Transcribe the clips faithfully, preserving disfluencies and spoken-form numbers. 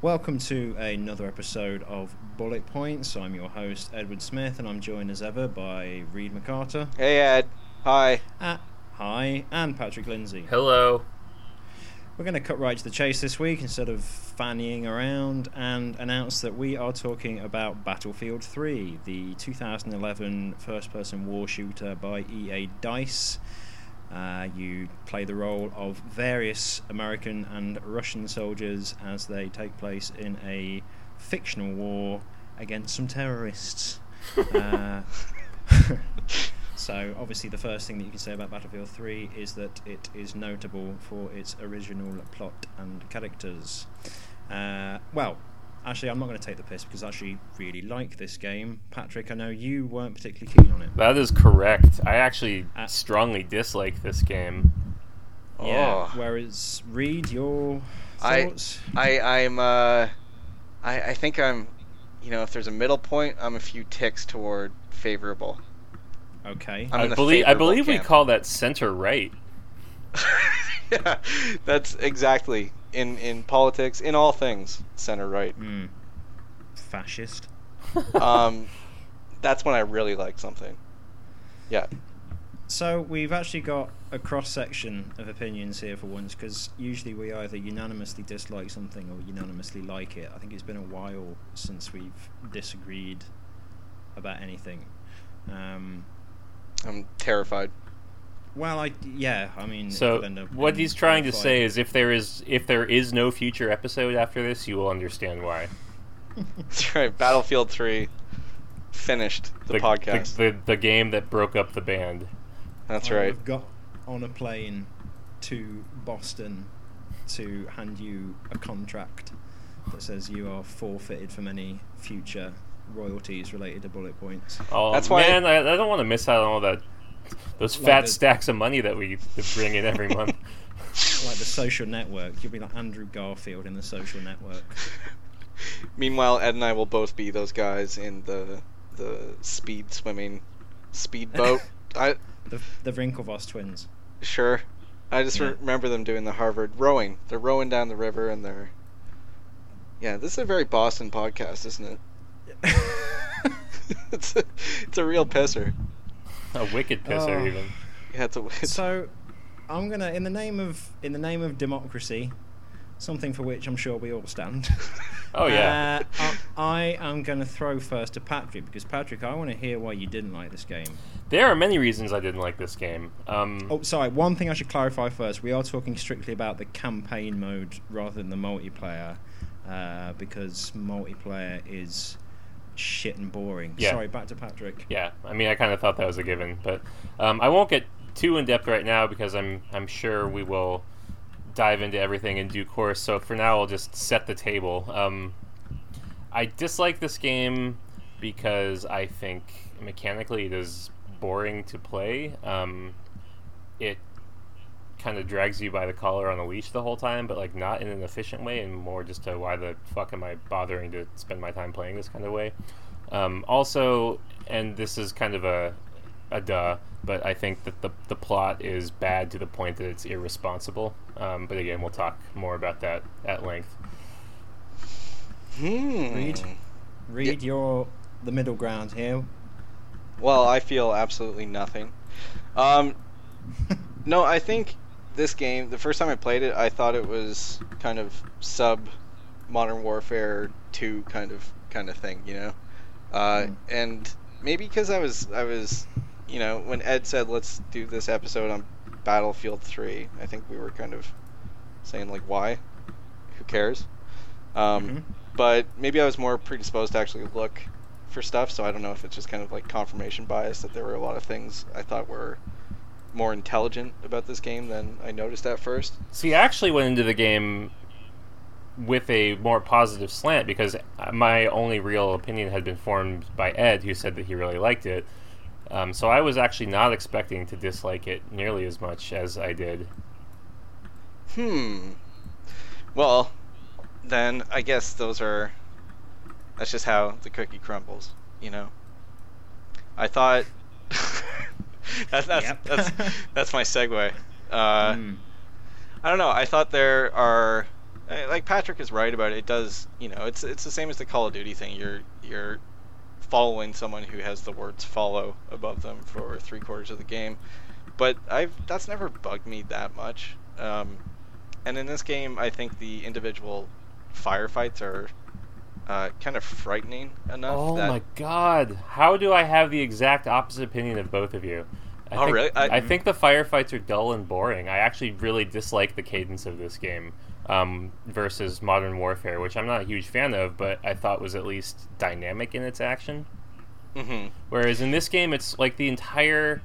Welcome to another episode of Bullet Points. I'm your host, Edward Smith, and I'm joined as ever by Reid McCarter. Hey, Ed. Hi. Uh, hi. And Patrick Lindsay. Hello. We're going to cut right to the chase this week instead of fannying around and announce that we are talking about Battlefield three, the two thousand eleven first-person war shooter by E A DICE. Uh, you play the role of various American and Russian soldiers as they take place in a fictional war against some terrorists. uh, so obviously the first thing that you can say about Battlefield three is that it is notable for its original plot and characters. Uh, well, actually I'm not going to take the piss because I actually really like this game. Patrick, I know you weren't particularly keen on it. That is correct. I actually uh, strongly dislike this game. Yeah, oh. Whereas Reid, your thoughts? I, I, I'm, uh, I, I think I'm, you know, if there's a middle point, I'm a few ticks toward favorable. Okay. I'm I, believe, favorable I believe camp. We call that center-right. Yeah, that's exactly. In in politics, in all things, center right, mm. fascist. um, that's when I really like something. Yeah. So we've actually got a cross section of opinions here for once, because usually we either unanimously dislike something or unanimously like it. I think it's been a while since we've disagreed about anything. Um, I'm terrified. Well, I yeah, I mean. So what he's trying to say is, if there is if there is no future episode after this, you will understand why. That's right. Battlefield three finished the, the podcast, the, the the game that broke up the band. That's right. I've got on a plane to Boston to hand you a contract that says you are forfeited from any future royalties related to Bullet Points. Oh, that's why, man, I, I don't want to miss out on all that. Those fat like the, stacks of money that we bring in every month. Like The Social Network. You'll be like Andrew Garfield in The Social Network. Meanwhile, Ed and I will both be those guys in the the speed swimming speedboat. I the the Winklevoss twins. Sure, I just yeah. re- remember them doing the Harvard rowing. They're rowing down the river, and they're yeah. This is a very Boston podcast, isn't it? Yeah. it's a, it's a real pisser. A wicked pisser, oh. even. Yeah, it's a wicked. So, I'm gonna, in the name of in the name of democracy, something for which I'm sure we all stand. Oh yeah. Uh, I, I am gonna throw first to Patrick, because Patrick, I want to hear why you didn't like this game. There are many reasons I didn't like this game. Um, oh, sorry. One thing I should clarify first: we are talking strictly about the campaign mode rather than the multiplayer, uh, because multiplayer is. Shit and boring. Yeah. Sorry, back to Patrick. Yeah, I mean, I kind of thought that was a given, but um, I won't get too in depth right now because I'm I'm sure we will dive into everything in due course. So for now, I'll just set the table. Um, I dislike this game because I think mechanically it is boring to play. Um, it kind of drags you by the collar on a leash the whole time, but like not in an efficient way, and more just to why the fuck am I bothering to spend my time playing this kind of way. Um, also, and this is kind of a a duh, but I think that the the plot is bad to the point that it's irresponsible. Um, but again, we'll talk more about that at length. Hmm. Reid, Reid, yeah. You're the middle ground here. Well, I feel absolutely nothing. Um, no, I think. This game, the first time I played it, I thought it was kind of sub Modern Warfare two kind of kind of thing, you know. Uh, mm. And maybe because I was I was, you know, when Ed said let's do this episode on Battlefield three, I think we were kind of saying like why, who cares? Um, mm-hmm. But maybe I was more predisposed to actually look for stuff, so I don't know if it's just kind of like confirmation bias that there were a lot of things I thought were. More intelligent about this game than I noticed at first. See, I actually went into the game with a more positive slant because my only real opinion had been formed by Ed, who said that he really liked it. Um, so I was actually not expecting to dislike it nearly as much as I did. Hmm. Well, then I guess those are... That's just how the cookie crumbles, you know? I thought... That's that's, yep. that's that's my segue. Uh, mm. I don't know. I thought there are like Patrick is right about it. It does, you know, it's it's the same as the Call of Duty thing. You're you're following someone who has the words "follow" above them for three quarters of the game, but I've that's never bugged me that much. Um, and in this game, I think the individual firefights are uh, kind of frightening enough. Oh that... my god! How do I have the exact opposite opinion of both of you? I oh think, really? I... I think the firefights are dull and boring. I actually really dislike the cadence of this game. Um, versus Modern Warfare, which I'm not a huge fan of, but I thought was at least dynamic in its action. Mm-hmm. Whereas in this game, it's like the entire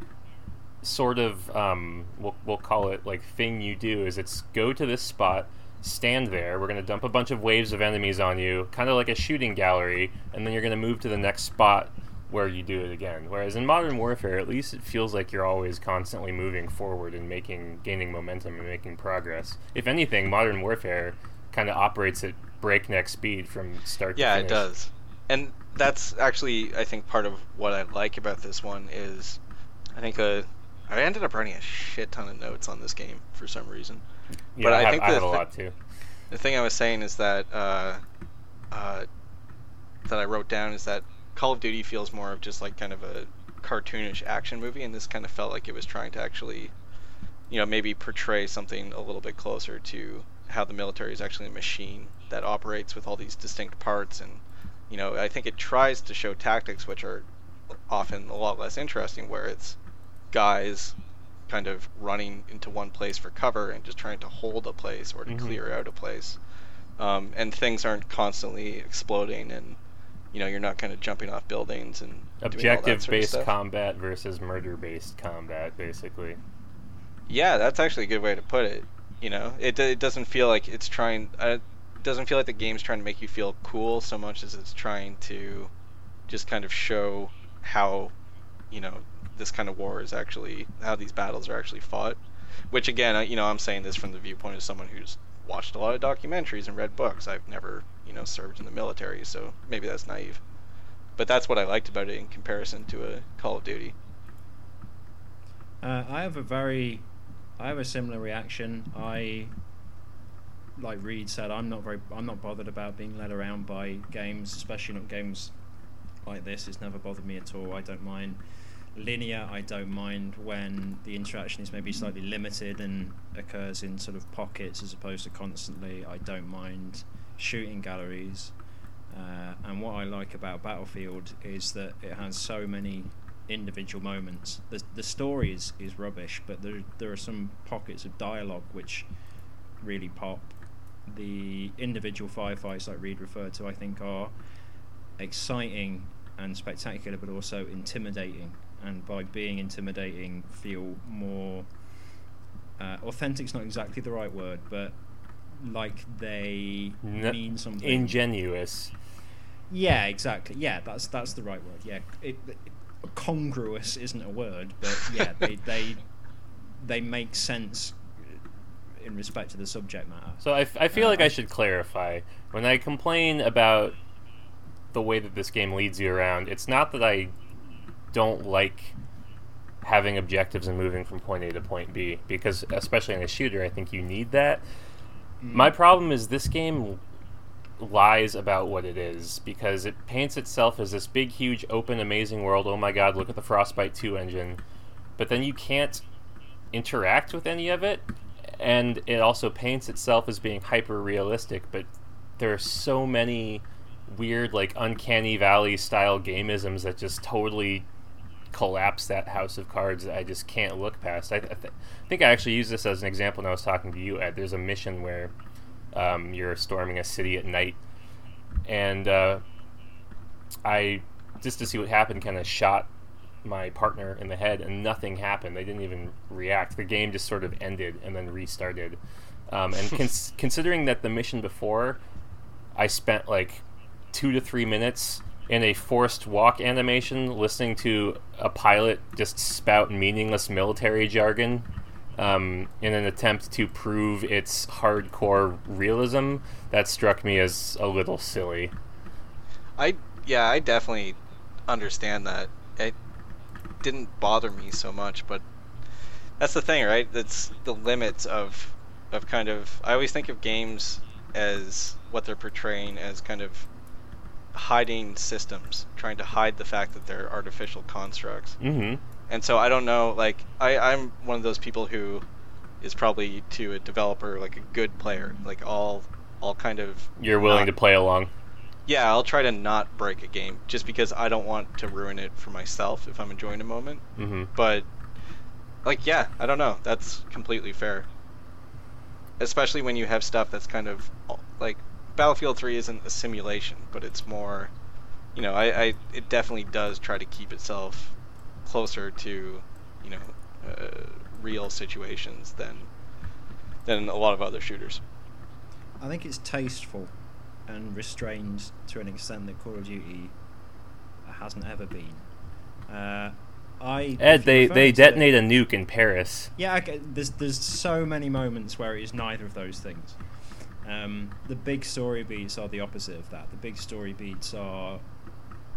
sort of, um, we'll, we'll call it like thing you do is it's go to this spot, stand there, we're going to dump a bunch of waves of enemies on you, kind of like a shooting gallery, and then you're going to move to the next spot where you do it again. Whereas in Modern Warfare, at least it feels like you're always constantly moving forward and making, gaining momentum and making progress. If anything, Modern Warfare kind of operates at breakneck speed from start yeah, to finish. Yeah, it does. And that's actually, I think, part of what I like about this one is, I think, uh, I ended up writing a shit ton of notes on this game for some reason. Yeah, but I, I have, think I have a lot too. The thing I was saying is that, uh, uh, that I wrote down is that Call of Duty feels more of just like kind of a cartoonish action movie, and this kind of felt like it was trying to actually, you know, maybe portray something a little bit closer to how the military is actually a machine that operates with all these distinct parts. And, you know, I think it tries to show tactics which are often a lot less interesting, where it's guys kind of running into one place for cover and just trying to hold a place or to mm-hmm. clear out a place. Um, and things aren't constantly exploding, and you know, you're not kind of jumping off buildings and objective-based combat versus murder-based combat, basically. Yeah, that's actually a good way to put it. You know, it it doesn't feel like it's trying. Uh, it doesn't feel like the game's trying to make you feel cool so much as it's trying to just kind of show how, you know, this kind of war is actually, how these battles are actually fought. Which again, you know, I'm saying this from the viewpoint of someone who's watched a lot of documentaries and read books. I've never, you know, served in the military, so maybe that's naive. But that's what I liked about it in comparison to a Call of Duty. Uh, I have a very, I have a similar reaction. I, like Reid said, I'm not very, I'm not bothered about being led around by games, especially not games like this. It's never bothered me at all. I don't mind linear. I don't mind when the interaction is maybe slightly limited and occurs in sort of pockets as opposed to constantly. I don't mind shooting galleries, uh, and what I like about Battlefield is that it has so many individual moments. The the story is, is rubbish, but there there are some pockets of dialogue which really pop. The individual firefights, like Reid referred to, I think are exciting and spectacular, but also intimidating. And by being intimidating, feel more uh, authentic's not exactly the right word, but like they no, mean something. Ingenuous. Yeah, exactly. Yeah, that's that's the right word. Yeah, it, it, congruous isn't a word, but yeah, they they they make sense in respect to the subject matter. So I, I feel uh, like I should clarify when I complain about the way that this game leads you around. It's not that I don't like having objectives and moving from point A to point B, because especially in a shooter, I think you need that. My problem is this game lies about what it is, because it paints itself as this big, huge, open, amazing world. Oh my god, look at the Frostbite two engine. But then you can't interact with any of it, and it also paints itself as being hyper-realistic, but there are so many weird, like, uncanny valley-style game-isms that just totally collapse that house of cards that I just can't look past. I, th- I think I actually used this as an example when I was talking to you, Ed. There's a mission where um, you're storming a city at night, and uh, I, just to see what happened, kind of shot my partner in the head, and nothing happened. They didn't even react. The game just sort of ended and then restarted. Um, and cons- considering that the mission before, I spent, like, two to three minutes in a forced walk animation listening to a pilot just spout meaningless military jargon um, in an attempt to prove its hardcore realism, that struck me as a little silly. I yeah, I definitely understand that. It didn't bother me so much, but that's the thing, right? That's the limits of of kind of... I always think of games as what they're portraying as kind of hiding systems, trying to hide the fact that they're artificial constructs. Mm-hmm. And so I don't know, like, I, I'm one of those people who is probably, to a developer, like a good player. Like, I'll, I'll kind of... You're willing not, to play along. Yeah, I'll try to not break a game, just because I don't want to ruin it for myself if I'm enjoying a moment. Mm-hmm. But, like, yeah, I don't know. That's completely fair. Especially when you have stuff that's kind of, like, Battlefield three isn't a simulation, but it's more, you know, I, I it definitely does try to keep itself closer to, you know, uh, real situations than than a lot of other shooters. I think it's tasteful and restrained to an extent that Call of Duty hasn't ever been. Uh, I Ed, they they detonate it, a nuke in Paris. Yeah, okay, there's there's so many moments where it is neither of those things. Um, the big story beats are the opposite of that. The big story beats are,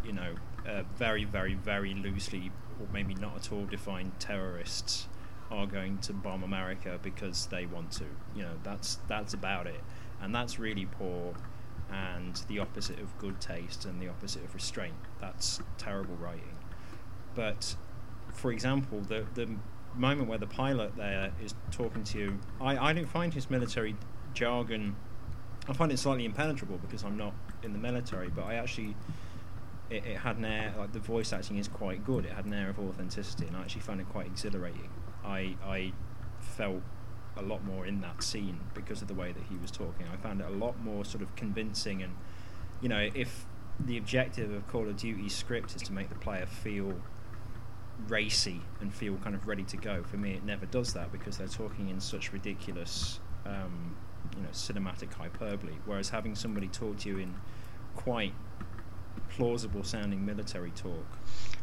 you know, uh, very, very, very loosely, or maybe not at all defined terrorists are going to bomb America because they want to. You know, that's that's about it. And that's really poor and the opposite of good taste and the opposite of restraint. That's terrible writing. But, for example, the, the moment where the pilot there is talking to you, I, I don't find his military... jargon, I find it slightly impenetrable because I'm not in the military, but I actually it, it had an air, like the voice acting is quite good, it had an air of authenticity, and I actually found it quite exhilarating. I I felt a lot more in that scene because of the way that he was talking. I found it a lot more sort of convincing, and, you know, if the objective of Call of Duty's script is to make the player feel racy and feel kind of ready to go, for me it never does that because they're talking in such ridiculous um you know, cinematic hyperbole, whereas having somebody talk to you in quite plausible sounding military talk.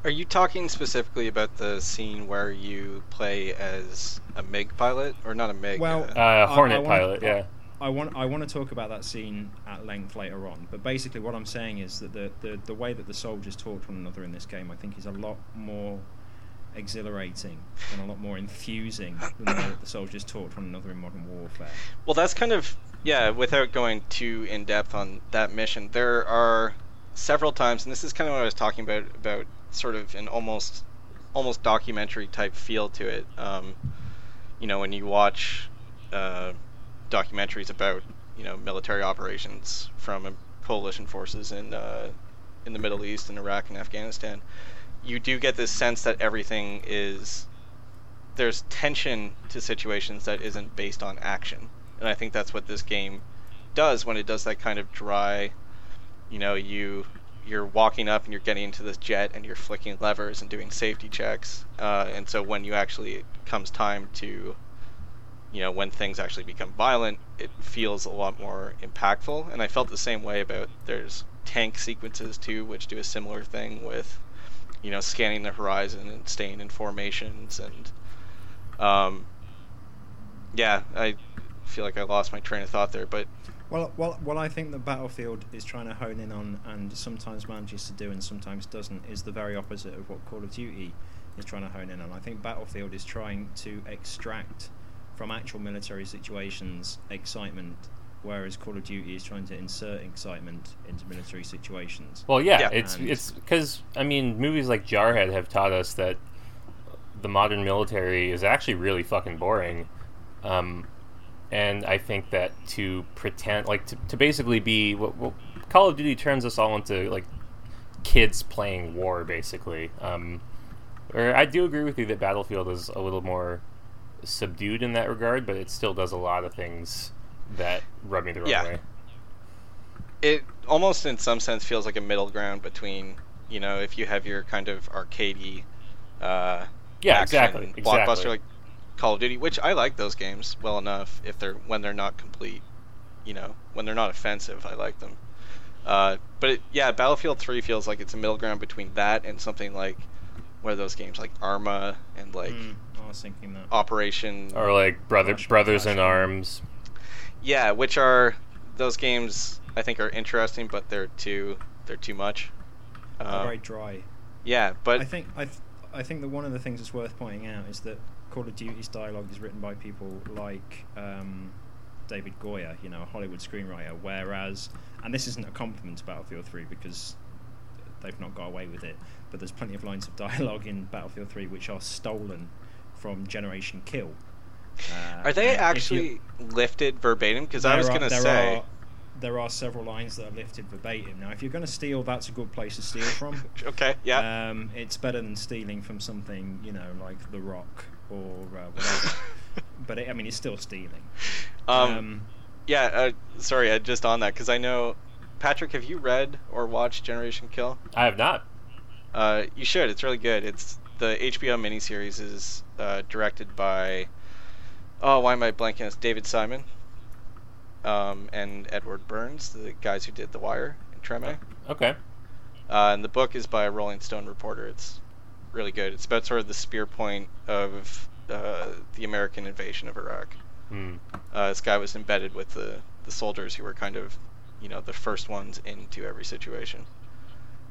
Are you talking specifically about the scene where you play as a MiG pilot, or not a MiG? Well, uh, uh, Hornet I, I wanna, pilot, I, yeah. I want I want to talk about that scene at length later on, but basically what I'm saying is that the, the, the way that the soldiers talk to one another in this game, I think, is a lot more exhilarating and a lot more enthusing than the way that the soldiers talk to one another in Modern Warfare. Well, that's kind of, yeah, without going too in depth on that mission, there are several times, and this is kind of what I was talking about, about sort of an almost almost documentary type feel to it. Um, you know, when you watch uh, documentaries about, you know, military operations from coalition forces in uh, in the Middle East and Iraq and Afghanistan, you do get this sense that everything is... There's tension to situations that isn't based on action. And I think that's what this game does when it does that kind of dry... You know, you, you're walking up and you're getting into this jet and you're flicking levers and doing safety checks. Uh, and so when you actually... It comes time to... You know, when things actually become violent, it feels a lot more impactful. And I felt the same way about... There's tank sequences too, which do a similar thing with... you know, scanning the horizon and staying in formations, and um, yeah, I feel like I lost my train of thought there. But well, well, what I think the Battlefield is trying to hone in on, and sometimes manages to do, and sometimes doesn't, is the very opposite of what Call of Duty is trying to hone in on. I think Battlefield is trying to extract from actual military situations excitement, whereas Call of Duty is trying to insert excitement into military situations. Well, yeah, yeah. it's it's because, I mean, movies like Jarhead have taught us that the modern military is actually really fucking boring. Um, and I think that to pretend, like, to, to basically be, what, what Call of Duty turns us all into, like, kids playing war, basically. Um, or I do agree with you that Battlefield is a little more subdued in that regard, but it still does a lot of things that rubbed me the wrong yeah. way. It almost, in some sense, feels like a middle ground between, you know, if you have your kind of arcadey, uh, yeah, action exactly, exactly. blockbuster like Call of Duty, which I like those games well enough if they're when they're not complete, you know, when they're not offensive, I like them. Uh, but it, yeah, Battlefield three feels like it's a middle ground between that and something like one of those games like Arma and like mm, I was thinking that. Operation or like Brother Gosh, Brothers Gosh. in Arms. Yeah, which are those games? I think are interesting, but they're too they're too much. Uh, they're very dry. Yeah, but I think I th- I think that one of the things that's worth pointing out is that Call of Duty's dialogue is written by people like um, David Goyer, you know, a Hollywood screenwriter, whereas, and this isn't a compliment to Battlefield three because they've not got away with it, but there's plenty of lines of dialogue in Battlefield three which are stolen from Generation Kill. Uh, are they actually you, lifted verbatim? Because I was going to say... Are, there are several lines that are lifted verbatim. Now, if you're going to steal, that's a good place to steal from. Okay, yeah. Um, it's better than stealing from something, you know, like The Rock or uh, whatever. But, it, I mean, it's still stealing. Um, um, yeah, uh, sorry, uh, just on that, because I know... Patrick, have you read or watched Generation Kill? I have not. Uh, you should. It's really good. It's the H B O miniseries is uh, directed by... Oh, why am I blanking? It's David Simon um, and Edward Burns, the guys who did The Wire and Treme. Okay. Uh, and the book is by a Rolling Stone reporter. It's really good. It's about sort of the spear point of uh, the American invasion of Iraq. Hmm. Uh, this guy was embedded with the, the soldiers who were kind of, you know, the first ones into every situation.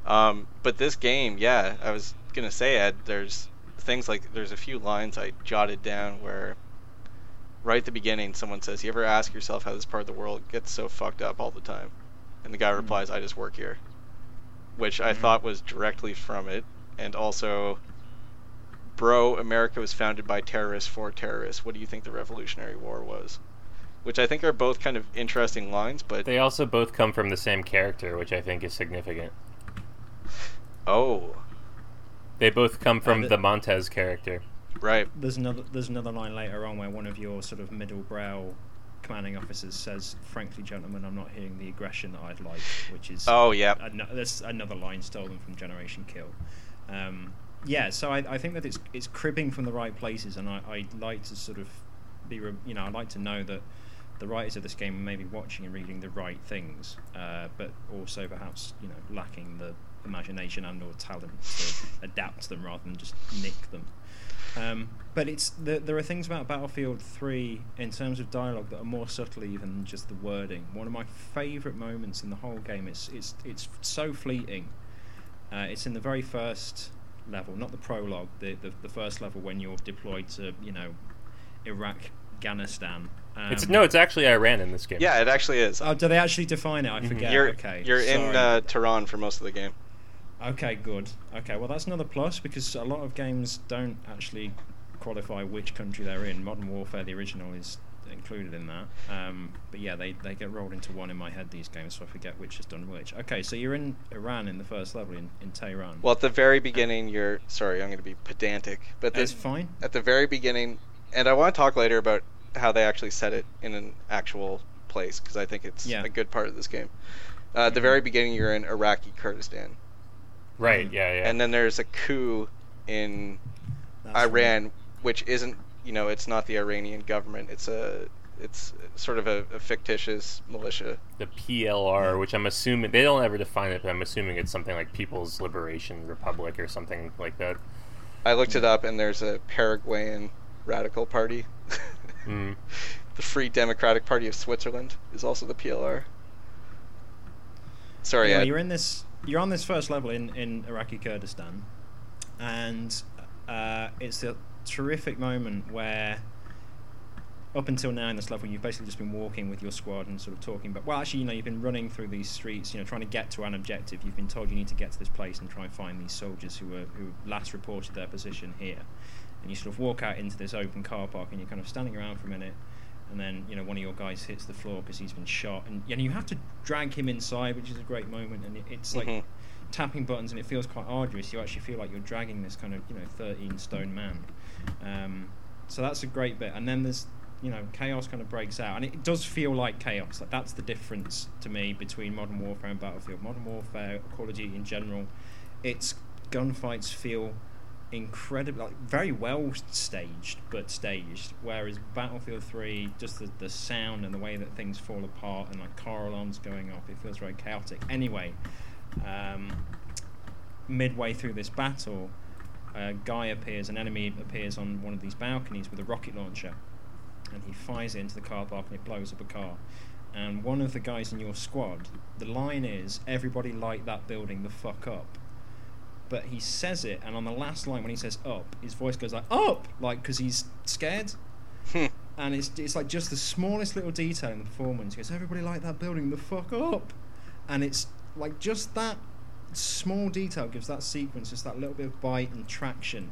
Um, but this game, yeah, I was going to say, Ed, there's things like, there's a few lines I jotted down where... Right at the beginning, someone says, you ever ask yourself how this part of the world gets so fucked up all the time? And the guy mm. replies, I just work here. Which I mm. thought was directly from it. And also, bro, America was founded by terrorists for terrorists. What do you think the Revolutionary War was? Which I think are both kind of interesting lines, but... They also both come from the same character, which I think is significant. Oh. They both come from the Montez character. Right. There's another there's another line later on where one of your sort of middle brow commanding officers says, frankly, gentlemen, I'm not hearing the aggression that I'd like, which is... Oh, yeah. An- that's another line stolen from Generation Kill. Um, yeah, so I, I think that it's it's cribbing from the right places, and I, I like to sort of be... Re- you know, I like to know that the writers of this game may be watching and reading the right things, uh, but also perhaps, you know, lacking the imagination and or talent to adapt them rather than just nick them. Um, but it's the, there are things about Battlefield three in terms of dialogue that are more subtle even than just the wording. One of my favourite moments in the whole game is it's it's so fleeting. Uh, it's in the very first level, not the prologue, the, the the first level when you're deployed to, you know, Iraq, Afghanistan. Um, it's no, it's actually Iran in this game. Yeah, it actually is. Oh, do they actually define it? I forget. Mm-hmm. You're, okay, you're sorry. in uh, Tehran for most of the game. Okay, good. Okay, well, that's another plus, because a lot of games don't actually qualify which country they're in. Modern Warfare, the original, is included in that. Um, but yeah, they, they get rolled into one in my head, these games, so I forget which has done which. Okay, so you're in Iran in the first level, in, in Tehran. Well, at the very beginning, you're... Sorry, I'm going to be pedantic. But that's fine. At the very beginning, and I want to talk later about how they actually set it in an actual place, because I think it's yeah. a good part of this game. Uh, at the very beginning, you're in Iraqi Kurdistan. Right, yeah, yeah. And then there's a coup in That's Iran, right. which isn't, you know, it's not the Iranian government. It's a, it's sort of a, a fictitious militia. The P L R, which I'm assuming, they don't ever define it, but I'm assuming it's something like People's Liberation Republic or something like that. I looked it up, and there's a Paraguayan radical party. mm. The Free Democratic Party of Switzerland is also the P L R. Sorry, yeah, Ed. You're in this... You're on this first level in, in Iraqi Kurdistan, and uh, it's a terrific moment where, up until now in this level, you've basically just been walking with your squad and sort of talking about, well, actually, you know, you've been running through these streets, you know, trying to get to an objective. You've been told you need to get to this place and try and find these soldiers who were who last reported their position here. And you sort of walk out into this open car park, and you're kind of standing around for a minute. And then, you know, one of your guys hits the floor because he's been shot. And you know, you have to drag him inside, which is a great moment. And it, it's like mm-hmm. tapping buttons, and it feels quite arduous. You actually feel like you're dragging this kind of, you know, thirteen-stone man. Um, so that's a great bit. And then there's, you know, chaos kind of breaks out. And it does feel like chaos. Like, that's the difference to me between Modern Warfare and Battlefield. Modern Warfare, Call of Duty in general, its gunfights feel... incredibly, like, very well staged, but staged. Whereas Battlefield three, just the, the sound and the way that things fall apart and like car alarms going off, it feels very chaotic. Anyway, um, midway through this battle, a guy appears, an enemy appears on one of these balconies with a rocket launcher, and he fires it into the car park and it blows up a car. And one of the guys in your squad, the line is, everybody light that building the fuck up. But he says it, and on the last line when he says up, his voice goes like, up! Like, because he's scared. And it's, it's like just the smallest little detail in the performance. He goes, everybody liked that building the fuck up. And it's like just that small detail gives that sequence just that little bit of bite and traction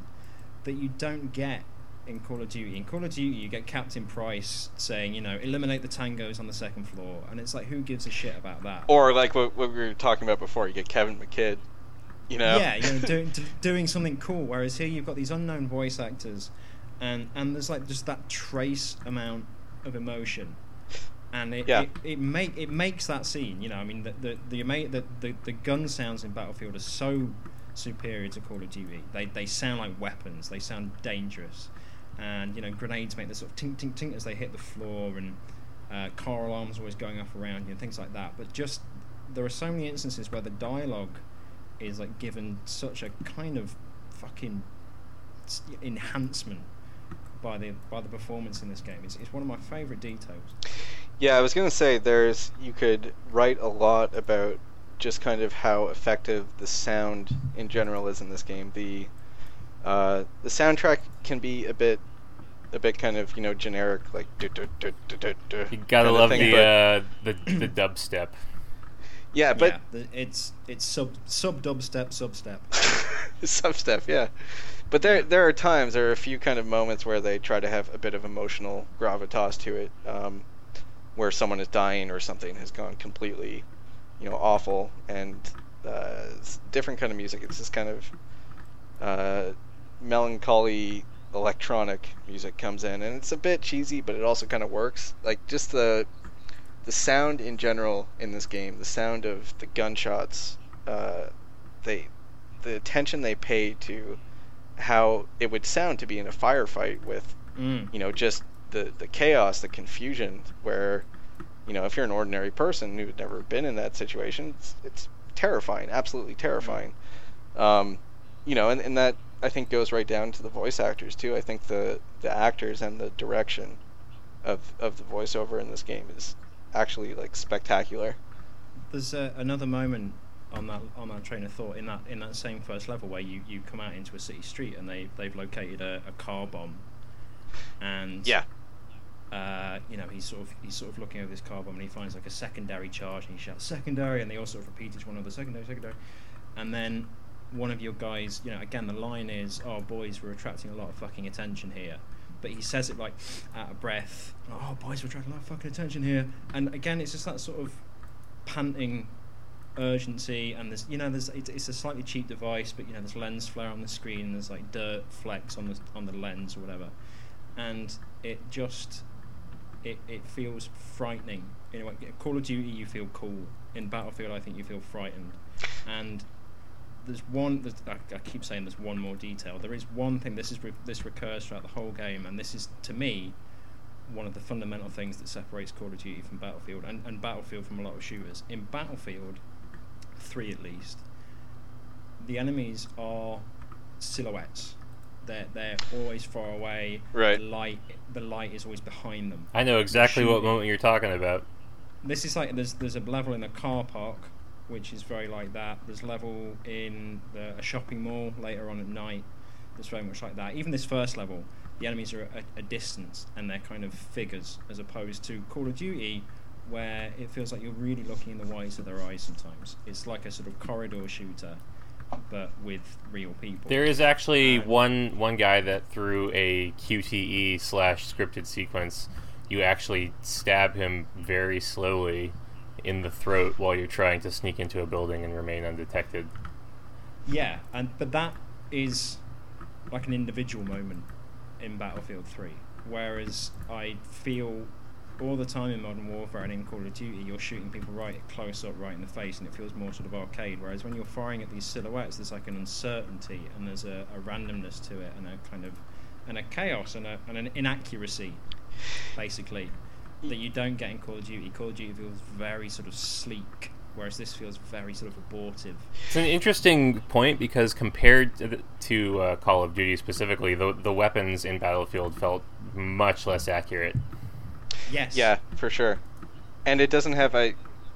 that you don't get in Call of Duty. In Call of Duty, you get Captain Price saying, you know, eliminate the tangos on the second floor. And it's like, who gives a shit about that? Or like what, what we were talking about before, you get Kevin McKidd, you know? Yeah, you know, do, do, doing something cool. Whereas here you've got these unknown voice actors, and, and there's like just that trace amount of emotion. And it, yeah. it, it make it makes that scene, you know, I mean, the the the, ama- the the the gun sounds in Battlefield are so superior to Call of Duty. They they sound like weapons. They sound dangerous, and you know, grenades make this sort of tink tink tink as they hit the floor, and uh, car alarms always going off around you, and things like that. But just there are so many instances where the dialogue is like given such a kind of fucking enhancement by the by the performance in this game. It's it's one of my favorite details. Yeah, I was going to say, there's you could write a lot about just kind of how effective the sound in general is in this game. The uh, the soundtrack can be a bit a bit kind of, you know, generic, like duh, duh, duh, duh, duh, duh, you gotta love thing, the, uh, the the dubstep. Yeah, but yeah, it's it's sub sub dubstep substep substep. Yeah, but there there are times there are a few kind of moments where they try to have a bit of emotional gravitas to it. Um, where someone is dying or something has gone completely, you know, awful, and uh, it's a different kind of music. It's this kind of uh, melancholy electronic music comes in, and it's a bit cheesy, but it also kind of works. Like, just the the sound in general in this game, the sound of the gunshots, uh, they the attention they pay to how it would sound to be in a firefight with, mm. you know, just the the chaos, the confusion, where, you know, if you're an ordinary person who'd never been in that situation, it's, it's terrifying, absolutely terrifying. Um, you know, and, and that, I think, goes right down to the voice actors, too. I think the, the actors and the direction of of the voiceover in this game is actually, like, spectacular. There's uh, another moment on that on that train of thought in that in that same first level where you, you come out into a city street and they, they've located a, a car bomb. And... yeah. Uh, you know, he's sort of he's sort of looking over this car bomb, and he finds like a secondary charge, and he shouts secondary, and they all sort of repeat each one of the secondary, secondary, and then one of your guys, you know, again the line is, "Oh boys, we're attracting a lot of fucking attention here," but he says it like out of breath, "Oh boys, we're attracting a lot of fucking attention here," and again it's just that sort of panting urgency, and there's, you know, there's it's, it's a slightly cheap device, but you know, there's lens flare on the screen, and there's like dirt flecks on the on the lens or whatever, and it just. It, it feels frightening. You know, like Call of Duty, you feel cool. In Battlefield, I think you feel frightened. And there's one. There's, I, I keep saying there's one more detail. There is one thing. This is re- this recurs throughout the whole game, and this is to me one of the fundamental things that separates Call of Duty from Battlefield, and, and Battlefield from a lot of shooters. In Battlefield three, at least, the enemies are silhouettes. They're, they're always far away. Right. The light, the light is always behind them. I know exactly what moment you're talking about. This is like there's there's a level in a car park, which is very like that. There's a level in the, a shopping mall later on at night. That's very much like that. Even this first level, the enemies are at a distance and they're kind of figures, as opposed to Call of Duty, where it feels like you're really looking in the whites of their eyes sometimes. It's like a sort of corridor shooter, but with real people. There is actually um, one one guy that through a Q T E slash scripted sequence, you actually stab him very slowly in the throat while you're trying to sneak into a building and remain undetected. Yeah, and but that is like an individual moment in Battlefield three, whereas I feel all the time in Modern Warfare and in Call of Duty, you're shooting people right close up, right in the face, and it feels more sort of arcade, whereas when you're firing at these silhouettes, there's like an uncertainty, and there's a, a randomness to it, and a kind of and a chaos and, a, and an inaccuracy, basically, that you don't get in Call of Duty. Call of Duty feels very sort of sleek, whereas this feels very sort of abortive. It's an interesting point, because compared to, to uh, Call of Duty specifically, the, the weapons in Battlefield felt much less accurate. Yes. Yeah, for sure. And it doesn't have a...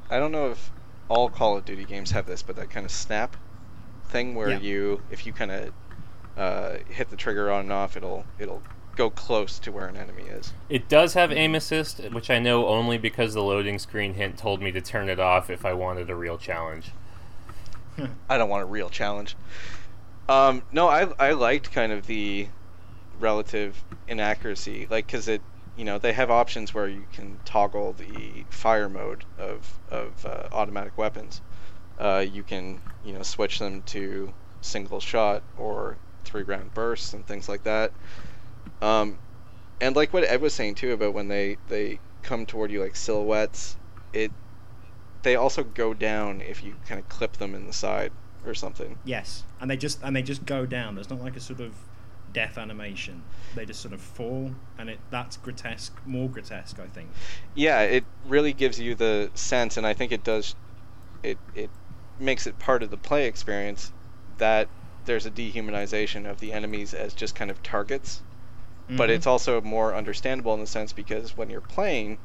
I don't know if all Call of Duty games have this, but that kind of snap thing where yeah. you... If you kind of uh, hit the trigger on and off, it'll it'll go close to where an enemy is. It does have aim assist, which I know only because the loading screen hint told me to turn it off if I wanted a real challenge. I don't want a real challenge. Um, no, I I liked kind of the relative inaccuracy, like, because it, you know, they have options where you can toggle the fire mode of of uh, automatic weapons. Uh, you can, you know, switch them to single shot or three round bursts and things like that. Um, and like what Ed was saying too about when they they come toward you like silhouettes, it they also go down if you kind of clip them in the side or something. Yes, and they just and they just go down. There's not like a sort of death animation. They just sort of fall, and it that's grotesque, more grotesque, I think. Yeah, it really gives you the sense, and I think it does. It it makes it part of the play experience that there's a dehumanization of the enemies as just kind of targets. Mm-hmm. But it's also more understandable in the sense because when you're playing,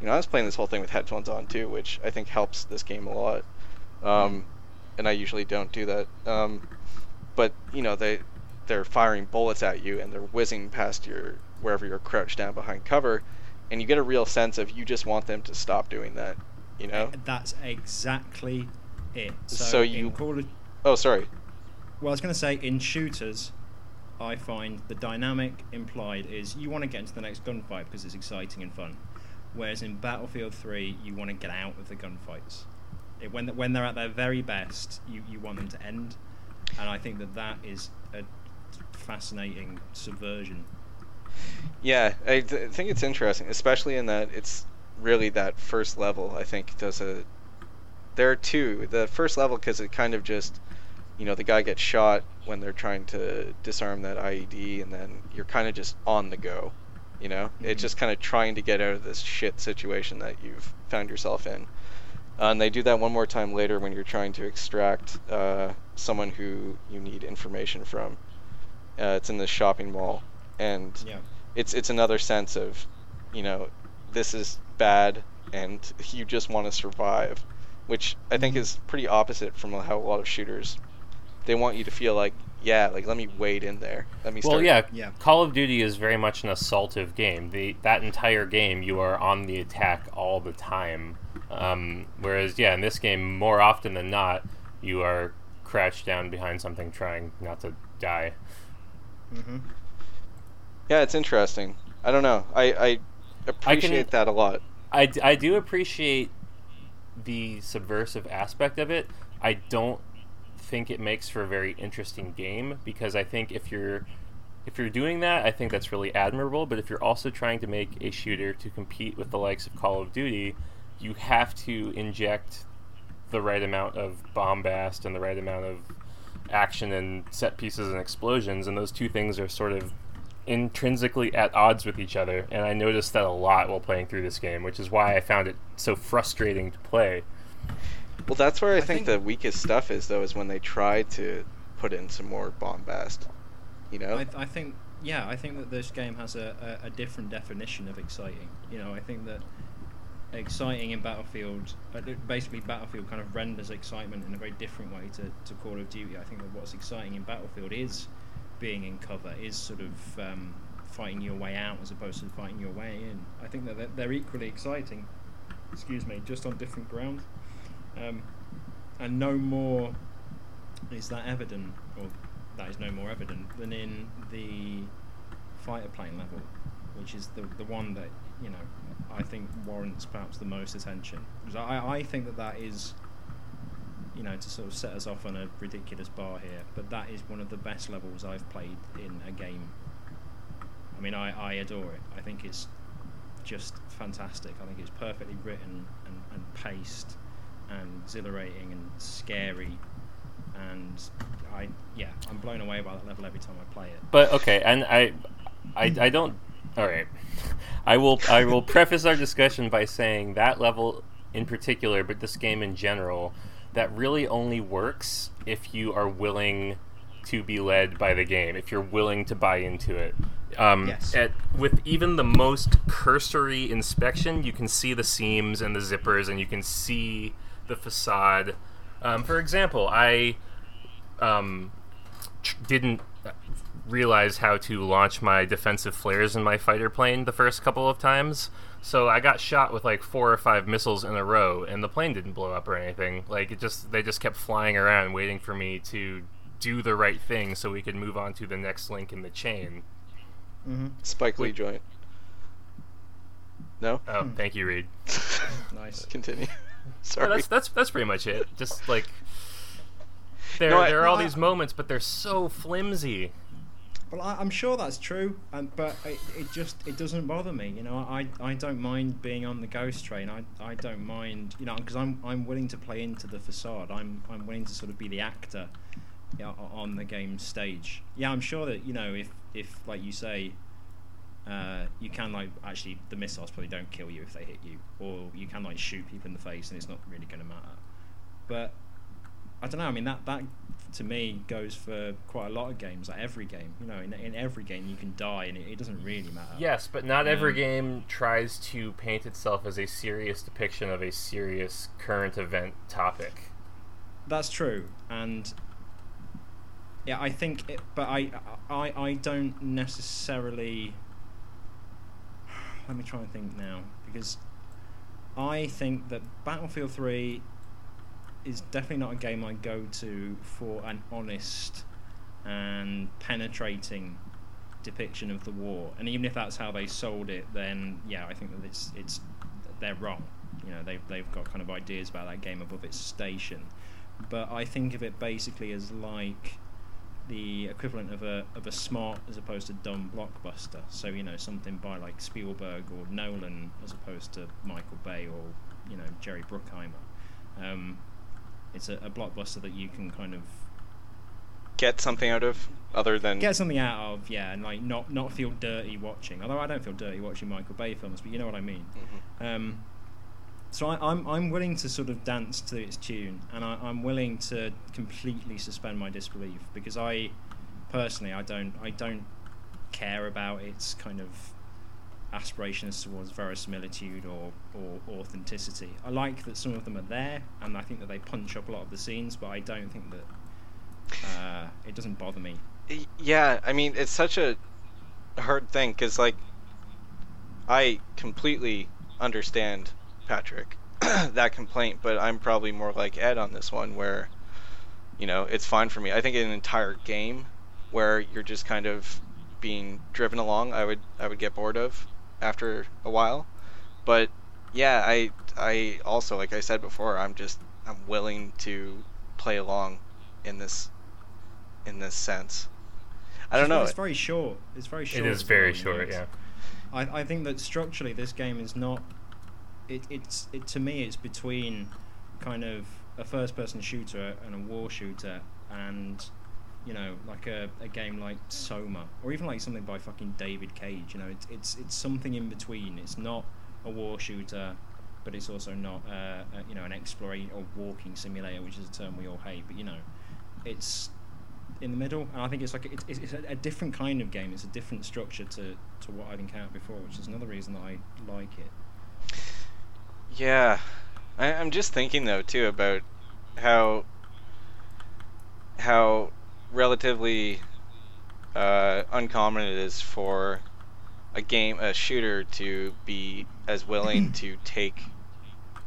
you know, I was playing this whole thing with headphones on too, which I think helps this game a lot. Um, and I usually don't do that. Um, but you know, they they're firing bullets at you and they're whizzing past your wherever you're crouched down behind cover, and you get a real sense of you just want them to stop doing that. You know, that's exactly it. So, so you. Call of... Oh, sorry. Well, I was going to say in shooters, I find the dynamic implied is you want to get into the next gunfight because it's exciting and fun. Whereas in Battlefield three, you want to get out of the gunfights. It, when when they're at their very best, you, you want them to end. And I think that that is a fascinating subversion. Yeah, I th- think it's interesting, especially in that it's really that first level. I think does a. There are two. The first level because it kind of just, you know, the guy gets shot when they're trying to disarm that I E D, and then you're kind of just on the go. You know, mm-hmm. It's just kind of trying to get out of this shit situation that you've found yourself in. Uh, and they do that one more time later when you're trying to extract uh, someone who you need information from. Uh, it's in the shopping mall, and yeah. it's it's another sense of, you know, this is bad, and you just want to survive, which I think is pretty opposite from how a lot of shooters, they want you to feel like, yeah, like let me wade in there. Let me. Well, start. Yeah, yeah. Call of Duty is very much an assaultive game. The that entire game, you are on the attack all the time. Um, whereas, yeah, in this game, more often than not, you are crouched down behind something, trying not to die. Mm-hmm. Yeah, it's interesting. I don't know. I I appreciate I can, that a lot. I, I do appreciate the subversive aspect of it. I don't think it makes for a very interesting game because I think if you're if you're doing that, I think that's really admirable. But if you're also trying to make a shooter to compete with the likes of Call of Duty, you have to inject the right amount of bombast and the right amount of action and set pieces and explosions, and those two things are sort of intrinsically at odds with each other, and I noticed that a lot while playing through this game, which is why I found it so frustrating to play. Well, that's where I, I think, think the weakest stuff is, though, is when they try to put in some more bombast, you know? I, I think, yeah, I think that this game has a, a, a different definition of exciting. You know, I think that exciting in Battlefield, basically Battlefield kind of renders excitement in a very different way to, to Call of Duty. I think that what's exciting in Battlefield is being in cover, is sort of um, fighting your way out as opposed to fighting your way in. I think that they're equally exciting, excuse me, just on different ground. Um, and no more is that evident, or that is no more evident, than in the fighter plane level, which is the the one that, you know, I think warrants perhaps the most attention. Because I, I think that that is, you know, to sort of set us off on a ridiculous bar here, but that is one of the best levels I've played in a game. I mean, I, I adore it. I think it's just fantastic. I think it's perfectly written and, and paced and exhilarating and scary, and I yeah, I'm blown away by that level every time I play it. But okay, and I I, I don't all right. I will I will preface our discussion by saying that level in particular, but this game in general, that really only works if you are willing to be led by the game, if you're willing to buy into it. Um, yes. At, with even the most cursory inspection, you can see the seams and the zippers, and you can see the facade. Um, for example, I um, tr- didn't... realize how to launch my defensive flares in my fighter plane the first couple of times. So I got shot with like four or five missiles in a row, and the plane didn't blow up or anything. Like, it just they just kept flying around waiting for me to do the right thing so we could move on to the next link in the chain. Mm-hmm. Spike Lee joint. No? Oh, hmm. Thank you, Reid. Nice. Continue. Sorry. No, that's, that's, that's pretty much it. Just like, there, no, I, there are all no, these I, moments, but they're so flimsy. Well, I, I'm sure that's true, and, but it, it just it doesn't bother me. You know, I, I don't mind being on the ghost train. I I don't mind, you know, because I'm I'm willing to play into the facade. I'm I'm willing to sort of be the actor, you know, on the game stage. Yeah, I'm sure that, you know, if if like you say, uh, you can like actually the missiles probably don't kill you if they hit you, or you can like shoot people in the face and it's not really going to matter. But I don't know. I mean, that that to me goes for quite a lot of games. Like every game, you know, in in every game you can die, and it, it doesn't really matter. Yes, but not um, every game tries to paint itself as a serious depiction of a serious current event topic. That's true, and yeah, I think. It, but I, I I don't necessarily. Let me try and think now, because I think that Battlefield three is definitely not a game I go to for an honest and penetrating depiction of the war. And even if that's how they sold it, then yeah, I think that it's it's they're wrong. You know, they've they've got kind of ideas about that game above its station. But I think of it basically as like the equivalent of a of a smart as opposed to dumb blockbuster. So, you know, something by like Spielberg or Nolan as opposed to Michael Bay or, you know, Jerry Bruckheimer. Um, It's a, a blockbuster that you can kind of get something out of, other than get something out of, yeah, and like not, not feel dirty watching. Although I don't feel dirty watching Michael Bay films, but you know what I mean. Mm-hmm. Um, so I, I'm I'm willing to sort of dance to its tune, and I, I'm willing to completely suspend my disbelief, because I personally I don't I don't care about its kind of aspirations towards verisimilitude or, or authenticity. I like that some of them are there, and I think that they punch up a lot of the scenes, but I don't think that uh, it doesn't bother me. Yeah, I mean, it's such a hard thing, because, like, I completely understand Patrick, that complaint, but I'm probably more like Ed on this one, where, you know, it's fine for me. I think an entire game where you're just kind of being driven along, I would I would get bored of after a while. But yeah, I I also, like I said before, I'm just I'm willing to play along in this in this sense. I don't know. It's very short. It's very short. It is very short. Yeah. I I think that structurally this game is not. It it's it to me it's between kind of a first-person shooter and a war shooter, and, you know, like a, a game like Soma, or even like something by fucking David Cage. You know, it's it's it's something in between. It's not a war shooter, but it's also not uh, a, you know, an exploration or walking simulator, which is a term we all hate. But, you know, it's in the middle, and I think it's like a, it's it's a different kind of game. It's a different structure to to what I've encountered before, which is another reason that I like it. Yeah, I, I'm just thinking though too about how how. relatively uh, uncommon it is for a game, a shooter, to be as willing to take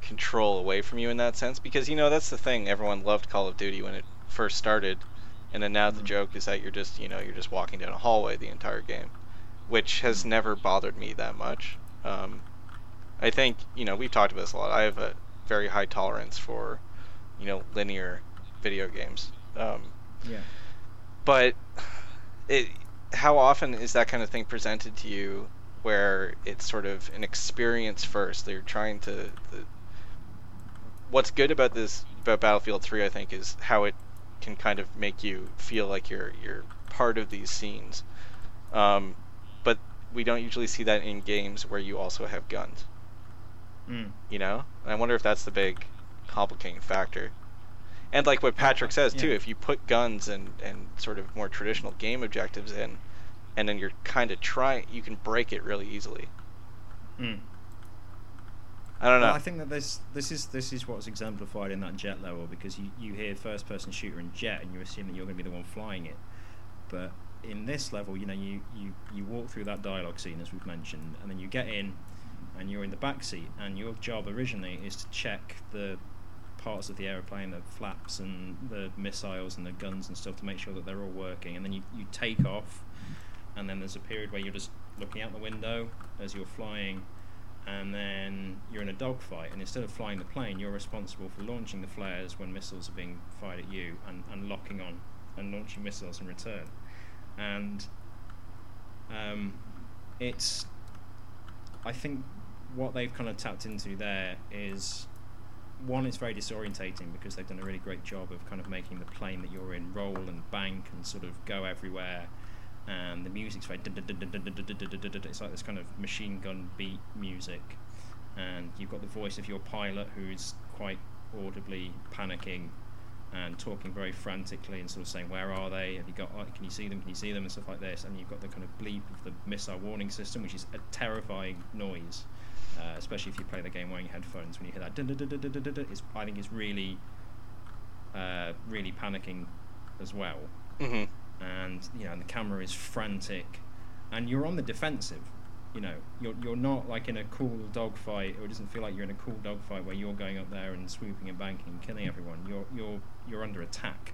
control away from you in that sense, because, you know, that's the thing. Everyone loved Call of Duty when it first started, and then now mm-hmm. the joke is that you're just, you know, you're just walking down a hallway the entire game, which has never bothered me that much. Um, I think, you know, we've talked about this a lot. I have a very high tolerance for, you know, linear video games. Um, yeah. But it, how often is that kind of thing presented to you where it's sort of an experience first? They're trying to... The, what's good about this, about Battlefield three, I think, is how it can kind of make you feel like you're you're part of these scenes. Um, but we don't usually see that in games where you also have guns. Mm. You know? And I wonder if that's the big complicating factor. And like what Patrick says, too, yeah. if you put guns and, and sort of more traditional game objectives in, and then you're kind of trying, you can break it really easily. Mm. I don't know. Well, I think that this this is this is what's exemplified in that Jet level, because you, you hear first-person shooter and Jet, and you assume that you're going to be the one flying it. But in this level, you know, you, you, you walk through that dialogue scene, as we've mentioned, and then you get in and you're in the back seat, and your job originally is to check the parts of the aeroplane, the flaps and the missiles and the guns and stuff, to make sure that they're all working. And then you, you take off, and then there's a period where you're just looking out the window as you're flying, and then you're in a dogfight, and instead of flying the plane, you're responsible for launching the flares when missiles are being fired at you, and, and locking on and launching missiles in return. And um, it's, I think what they've kind of tapped into there is, one, it's very disorientating because they've done a really great job of kind of making the plane that you're in roll and bank and sort of go everywhere, and the music's very, it's like this kind of machine gun beat music, and you've got the voice of your pilot who's quite audibly panicking and talking very frantically and sort of saying, where are they, have you got, can you see them, can you see them, and stuff like this. And you've got the kind of bleep of the missile warning system, which is a terrifying noise, uh, especially if you play the game wearing headphones. When you hear that, it's, I think it's really uh, really panicking as well. Mm-hmm. And you know, and the camera is frantic, and you're on the defensive. You know, you're you're not like in a cool dogfight, or it doesn't feel like you're in a cool dogfight where you're going up there and swooping and banking and killing everyone. You're you're you're under attack.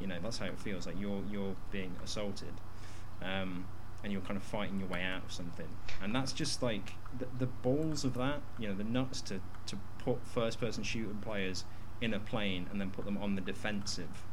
You know, that's how it feels like you're you're being assaulted, um, and you're kind of fighting your way out of something. And that's just like the, the balls of that. You know, the nuts to to put first-person shooter players in a plane and then put them on the defensive.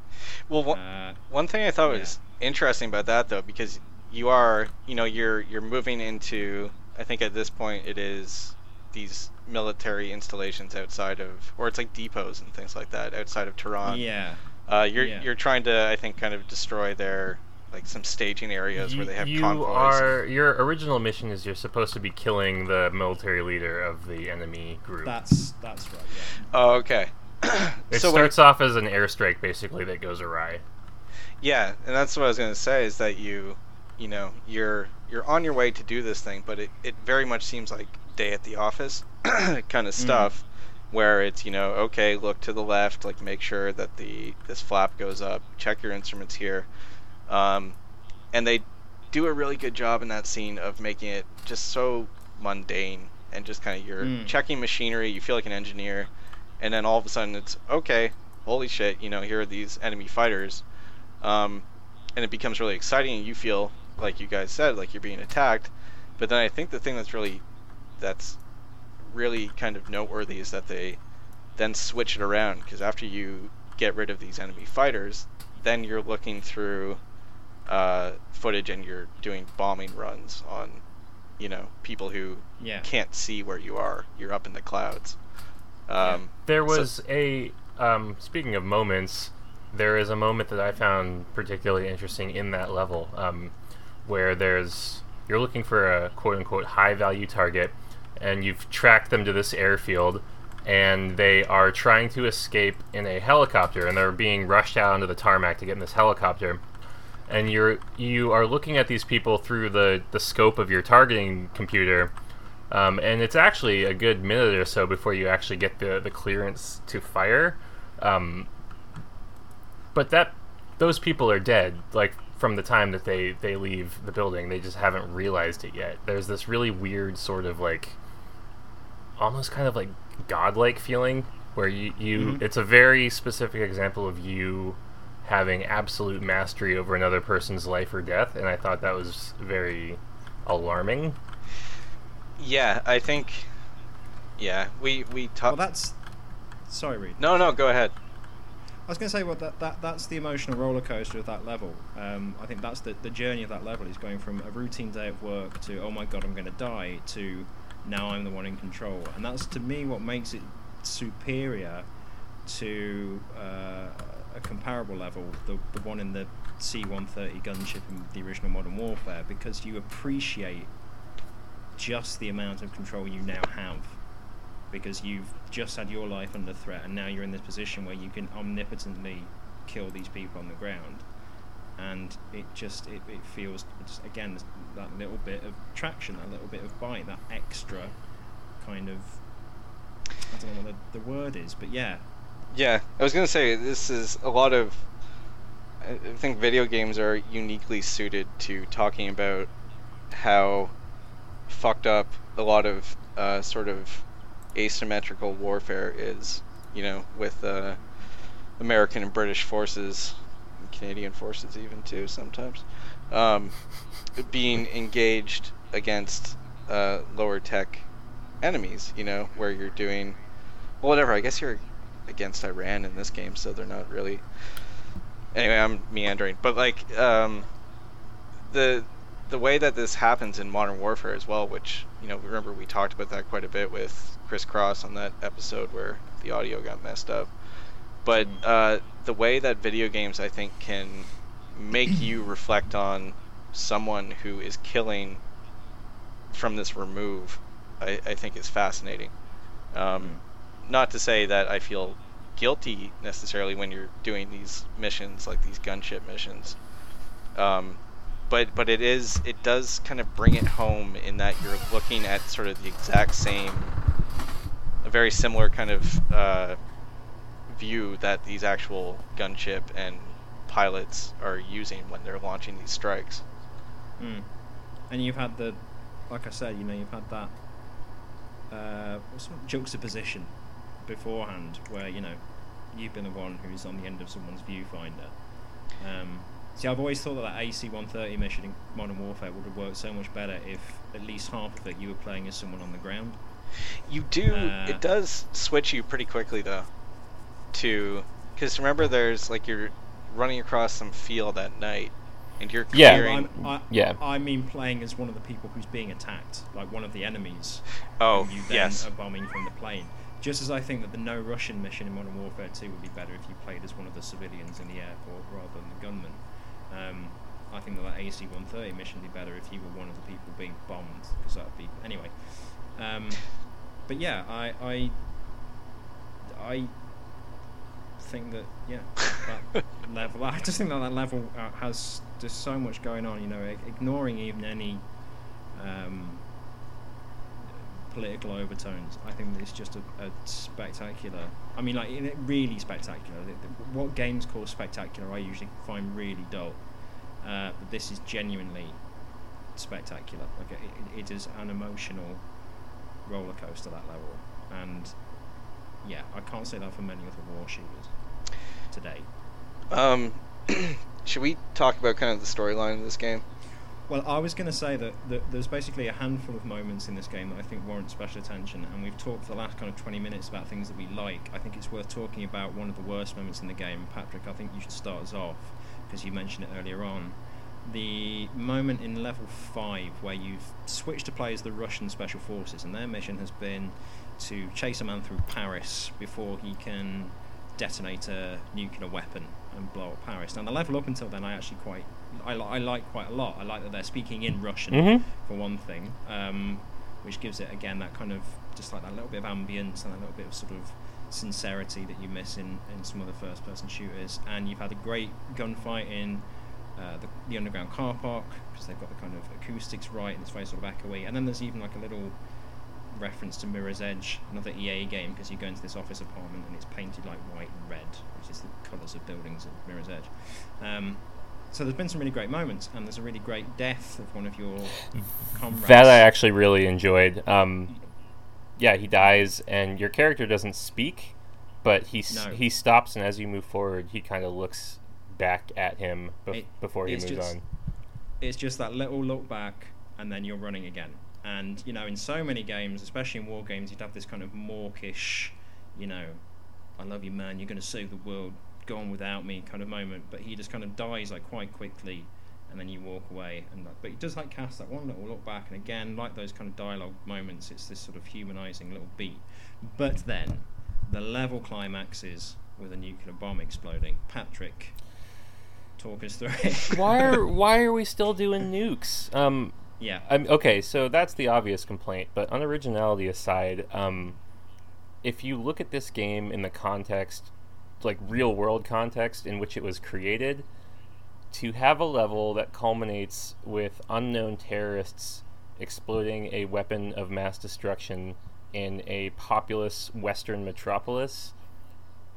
Well, one, uh, one thing I thought yeah. was interesting about that, though, because you are, you know, you're you're moving into, I think at this point it is these military installations outside of, or it's like depots and things like that outside of Tehran. Yeah. Uh, you're yeah. you're trying to, I think, kind of destroy their, like, some staging areas you, where they have you convoys. Are, your original mission is you're supposed to be killing the military leader of the enemy group. That's that's right. Yeah. Oh, okay. It so starts off as an airstrike, basically, that goes awry. Yeah, and that's what I was going to say, is that you, you know, you're you're on your way to do this thing, but it, it very much seems like day at the office kind of stuff, mm-hmm. where it's, you know, okay, look to the left, like, make sure that the this flap goes up, check your instruments here, um, and they do a really good job in that scene of making it just so mundane, and just kind of you're mm. checking machinery, you feel like an engineer. And then all of a sudden it's, okay, holy shit, you know, here are these enemy fighters. Um, and it becomes really exciting, and you feel, like you guys said, like you're being attacked. But then I think the thing that's really, that's really kind of noteworthy is that they then switch it around, because after you get rid of these enemy fighters, then you're looking through uh, footage and you're doing bombing runs on, you know, people who yeah. can't see where you are. You're up in the clouds. Um, there was so, a um, speaking of moments, there is a moment that I found particularly interesting in that level, um, where there's you're looking for a quote unquote high value target, and you've tracked them to this airfield, and they are trying to escape in a helicopter, and they're being rushed out onto the tarmac to get in this helicopter, and you're you are looking at these people through the, the scope of your targeting computer. Um, and it's actually a good minute or so before you actually get the, the clearance to fire. Um, but that those people are dead, like, from the time that they, they leave the building. They just haven't realized it yet. There's this really weird sort of, like, almost kind of, like, godlike feeling where you... you mm-hmm. It's a very specific example of you having absolute mastery over another person's life or death, and I thought that was very alarming. Yeah, I think. Yeah, we we talk. Well, that's. Sorry, Reid. No, no, go ahead. I was going to say, well, that, that that's the emotional roller coaster of that level. Um, I think that's the the journey of that level is going from a routine day of work to, oh my god, I'm going to die, to now I'm the one in control, and that's to me what makes it superior to uh, a comparable level, the the one in the C one thirty gunship in the original Modern Warfare, because you appreciate just the amount of control you now have, because you've just had your life under threat, and now you're in this position where you can omnipotently kill these people on the ground, and it just it, it feels just, again, that little bit of traction, that little bit of bite, that extra kind of, I don't know what the, the word is, but yeah yeah I was going to say, this is a lot of I think video games are uniquely suited to talking about how fucked up a lot of uh, sort of asymmetrical warfare is, you know, with uh, American and British forces, and Canadian forces even too sometimes, um, being engaged against uh, lower tech enemies, you know, where you're doing, well, whatever, I guess you're against Iran in this game, so they're not really... Anyway, I'm meandering, but like um, the the way that this happens in Modern Warfare as well, which, you know, remember we talked about that quite a bit with Chris Cross on that episode where the audio got messed up. But uh, the way that video games, I think, can make you reflect on someone who is killing from this remove, I, I think is fascinating. Um, not to say that I feel guilty necessarily when you're doing these missions, like these gunship missions, um, but but it is it does kind of bring it home in that you're looking at sort of the exact same, a very similar kind of uh, view that these actual gunship and pilots are using when they're launching these strikes. Mm. And you've had the, like I said, you know, you've had that uh, what's that juxtaposition beforehand, where, you know, you've been the one who's on the end of someone's viewfinder. Um, see, I've always thought that that A C one thirty mission in Modern Warfare would have worked so much better if at least half of it you were playing as someone on the ground. You do. Uh, it does switch you pretty quickly, though, to... Because remember, there's, like, you're running across some field at night, and you're clearing... Yeah, I, yeah. I mean playing as one of the people who's being attacked, like one of the enemies. Oh, you then yes. are bombing from the plane. Just as I think that the no Russian mission in Modern Warfare two would be better if you played as one of the civilians in the airport rather than the gunman. Um, I think that that A C one thirty mission would be better if you were one of the people being bombed, because that would be... Anyway. Um, but yeah, I... I, I think that, yeah, that level... I just think that that level has just so much going on, you know, ignoring even any... Um, political overtones. I think it's just a, a spectacular. I mean, like, really spectacular. What games call spectacular, I usually find really dull. Uh, but this is genuinely spectacular. Like, it, it is an emotional roller coaster, that level. And yeah, I can't say that for many other war shooters today. Um, should we talk about kind of the storyline of this game? Well, I was going to say that, that there's basically a handful of moments in this game that I think warrant special attention, and we've talked for the last kind of twenty minutes about things that we like. I think it's worth talking about one of the worst moments in the game. Patrick, I think you should start us off, because you mentioned it earlier on. The moment in level five where you've switched to play as the Russian Special Forces, and their mission has been to chase a man through Paris before he can detonate a nuclear weapon and blow up Paris. Now, the level up until then, I actually quite... I, li- I like quite a lot. I like that they're speaking in Russian, mm-hmm. for one thing, um, which gives it, again, that kind of, just like that little bit of ambience and that little bit of sort of sincerity that you miss in, in some other first-person shooters. And you've had a great gunfight in uh, the, the underground car park, because they've got the kind of acoustics right, and it's very sort of echoey. And then there's even like a little reference to Mirror's Edge, another E A game, because you go into this office apartment and it's painted like white and red, which is the colours of buildings of Mirror's Edge. Um, So there's been some really great moments, and there's a really great death of one of your comrades. That I actually really enjoyed. Um, yeah, he dies, and your character doesn't speak, but he no. he stops, and as you move forward, he kind of looks back at him bef- it, before he moves just, on. It's just that little look back, and then you're running again. And, you know, in so many games, especially in war games, you'd have this kind of mawkish, you know, I love you, man, you're going to save the world, gone without me kind of moment, but he just kind of dies like quite quickly, and then you walk away. And like, but he does like cast that one little look back, and again, like those kind of dialogue moments, it's this sort of humanizing little beat. But then the level climaxes with a nuclear bomb exploding. Patrick, talk us through it. why are why are we still doing nukes? Um, yeah. I'm, okay, so that's the obvious complaint, but unoriginality aside, um, if you look at this game in the context, like real world context in which it was created, to have a level that culminates with unknown terrorists exploding a weapon of mass destruction in a populous Western metropolis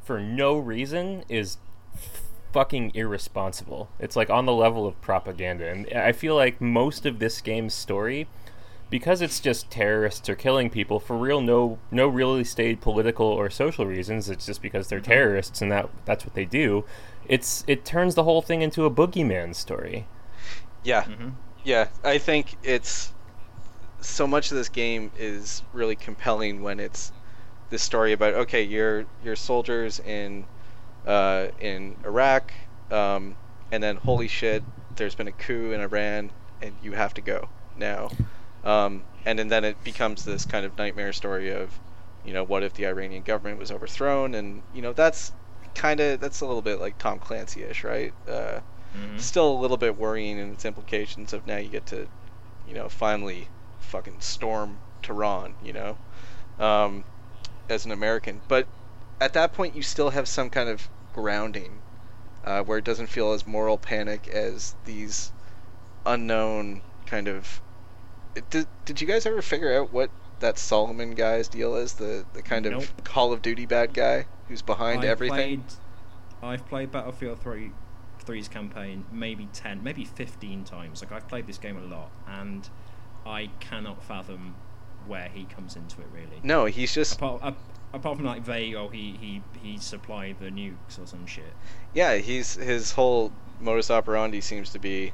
for no reason is fucking irresponsible. It's like on the level of propaganda. And I feel like most of this game's story, because it's just terrorists are killing people for real, no no really stated political or social reasons, it's just because they're terrorists and that that's what they do, it's it turns the whole thing into a boogeyman story. Yeah. Mm-hmm. Yeah, I think it's so much of this game is really compelling when it's this story about, okay, you're you're soldiers in uh, in Iraq, um, and then holy shit, there's been a coup in Iran, and you have to go now. Um, and, and then it becomes this kind of nightmare story of, you know, what if the Iranian government was overthrown? And, you know, that's kind of, that's a little bit like Tom Clancy-ish, right? Uh, mm-hmm. Still a little bit worrying in its implications of now you get to, you know, finally fucking storm Tehran, you know, um, as an American. But at that point, you still have some kind of grounding uh, where it doesn't feel as moral panic as these unknown kind of... Did, did you guys ever figure out what that Solomon guy's deal is? The the kind of nope. Call of Duty bad guy who's behind I've everything? Played, I've played Battlefield three, three's campaign maybe ten, maybe fifteen times. Like, I've played this game a lot, and I cannot fathom where he comes into it, really. No, he's just... Apart, uh, apart from, like, vague, oh, he, he, he supplied the nukes or some shit. Yeah, he's his whole modus operandi seems to be...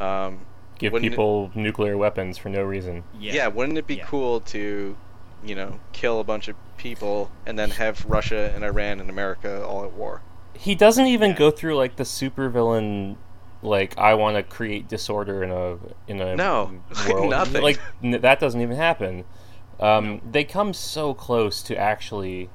Um, Give wouldn't people it, nuclear weapons for no reason. Yeah, yeah wouldn't it be yeah. cool to, you know, kill a bunch of people and then have Russia and Iran and America all at war? He doesn't even yeah. go through, like, the supervillain, like, I want to create disorder in a in a no, world. Nothing. Like, n- that doesn't even happen. Um, no. They come so close to actually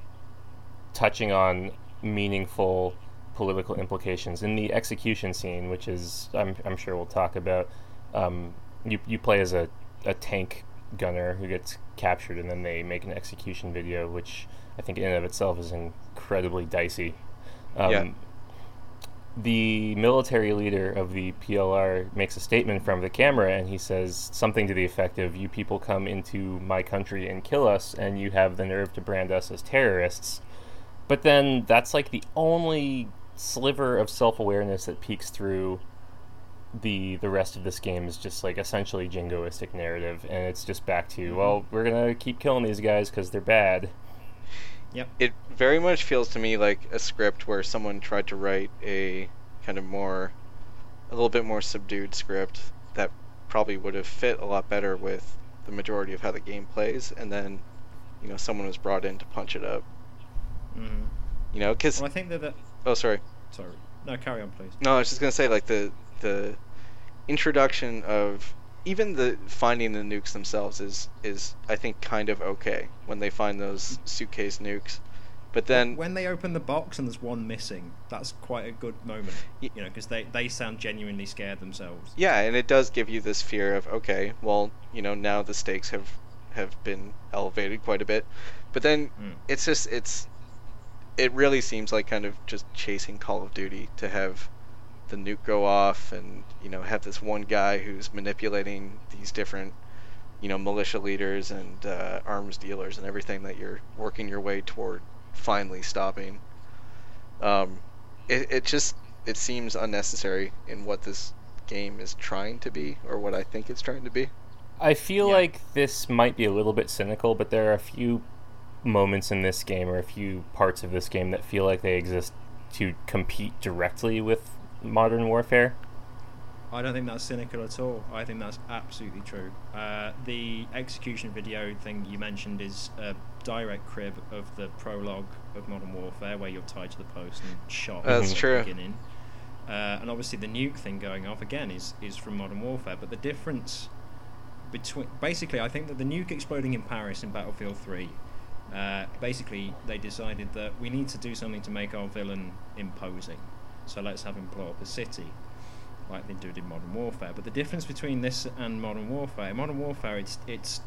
touching on meaningful political implications in the execution scene, which is, I'm, I'm sure we'll talk about. Um, you you play as a, a tank gunner who gets captured, and then they make an execution video, which I think in and of itself is incredibly dicey. Um, yeah. The military leader of the P L R makes a statement from the camera, and he says something to the effect of, you people come into my country and kill us, and you have the nerve to brand us as terrorists. But then that's like the only sliver of self-awareness that peeks through. The the rest of this game is just like essentially jingoistic narrative, and it's just back to, well, we're gonna keep killing these guys because they're bad. Yep. It very much feels to me like a script where someone tried to write a kind of more, a little bit more subdued script that probably would have fit a lot better with the majority of how the game plays, and then, you know, someone was brought in to punch it up. Mm-hmm. You know, because... Well, I think that... The... Oh, sorry. Sorry. No, carry on, please. No, I was just gonna say, like, the... the introduction of even the finding the nukes themselves is is I think kind of okay when they find those suitcase nukes, but then when they open the box and there's one missing, that's quite a good moment, you know, because they they sound genuinely scared themselves. Yeah, and it does give you this fear of, okay, well, you know, now the stakes have have been elevated quite a bit, but then mm. it's just it's it really seems like kind of just chasing Call of Duty to have the nuke go off and, you know, have this one guy who's manipulating these different, you know, militia leaders and uh, arms dealers and everything that you're working your way toward finally stopping. Um, it, it just, it seems unnecessary in what this game is trying to be, or what I think it's trying to be. I feel yeah. like this might be a little bit cynical, but there are a few moments in this game or a few parts of this game that feel like they exist to compete directly with Modern Warfare. I don't think that's cynical at all. I think that's absolutely true. Uh, the execution video thing you mentioned is a direct crib of the prologue of Modern Warfare, where you're tied to the post and shot that's at true. the beginning. Uh, and obviously the nuke thing going off again is, is from Modern Warfare, but the difference between... Basically, I think that the nuke exploding in Paris in Battlefield three, uh, basically they decided that we need to do something to make our villain imposing. So let's have him blow up a city, like they did in Modern Warfare. But the difference between this and Modern Warfare, in Modern Warfare, it's it's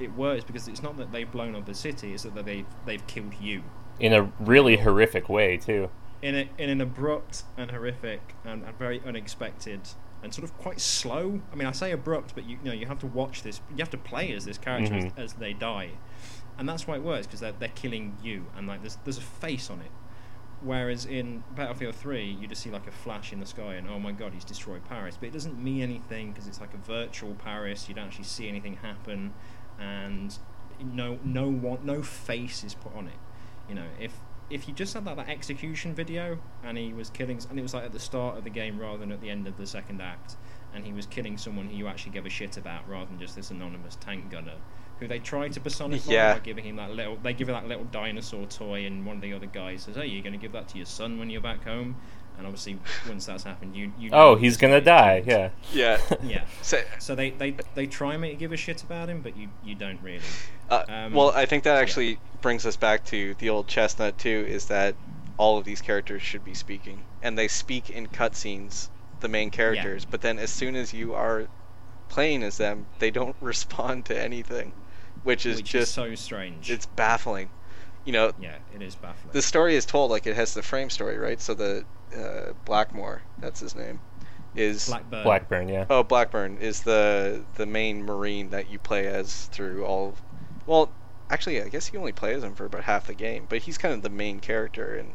it works because it's not that they've blown up a city; it's that they've they've killed you in a really horrific way too. In a in an abrupt and horrific and, and very unexpected and sort of quite slow. I mean, I say abrupt, but you, you know you have to watch this. You have to play as this character mm-hmm. as, as they die, and that's why it works, because they're they're killing you, and like there's there's a face on it. Whereas in Battlefield three, you just see like a flash in the sky and, oh my god, he's destroyed Paris. But it doesn't mean anything because it's like a virtual Paris. You don't actually see anything happen, and no no one, no face is put on it. You know, if if you just had that, that execution video and he was killing, and it was like at the start of the game rather than at the end of the second act, and he was killing someone who you actually give a shit about rather than just this anonymous tank gunner who they try to personify yeah. by giving him that little, they give him that little dinosaur toy, and one of the other guys says, hey, you're going to give that to your son when you're back home? And obviously, once that's happened, you... you oh, he's going to die, yeah. Yeah. Yeah. So, so they, they, they try and make you give a shit about him, but you, you don't really. Uh, um, well, I think that actually yeah. brings us back to the old chestnut, too, is that all of these characters should be speaking. And they speak in cutscenes, the main characters, yeah. but then as soon as you are playing as them, they don't respond to anything. Which is Which just is so strange. It's baffling, you know. Yeah, it is baffling. The story is told like it has the frame story, right? So the uh, Blackmore, that's his name, is Blackburn. Blackburn, yeah. Oh, Blackburn is the the main Marine that you play as through all. Of... Well, actually, I guess you only play as him for about half the game, but he's kind of the main character, and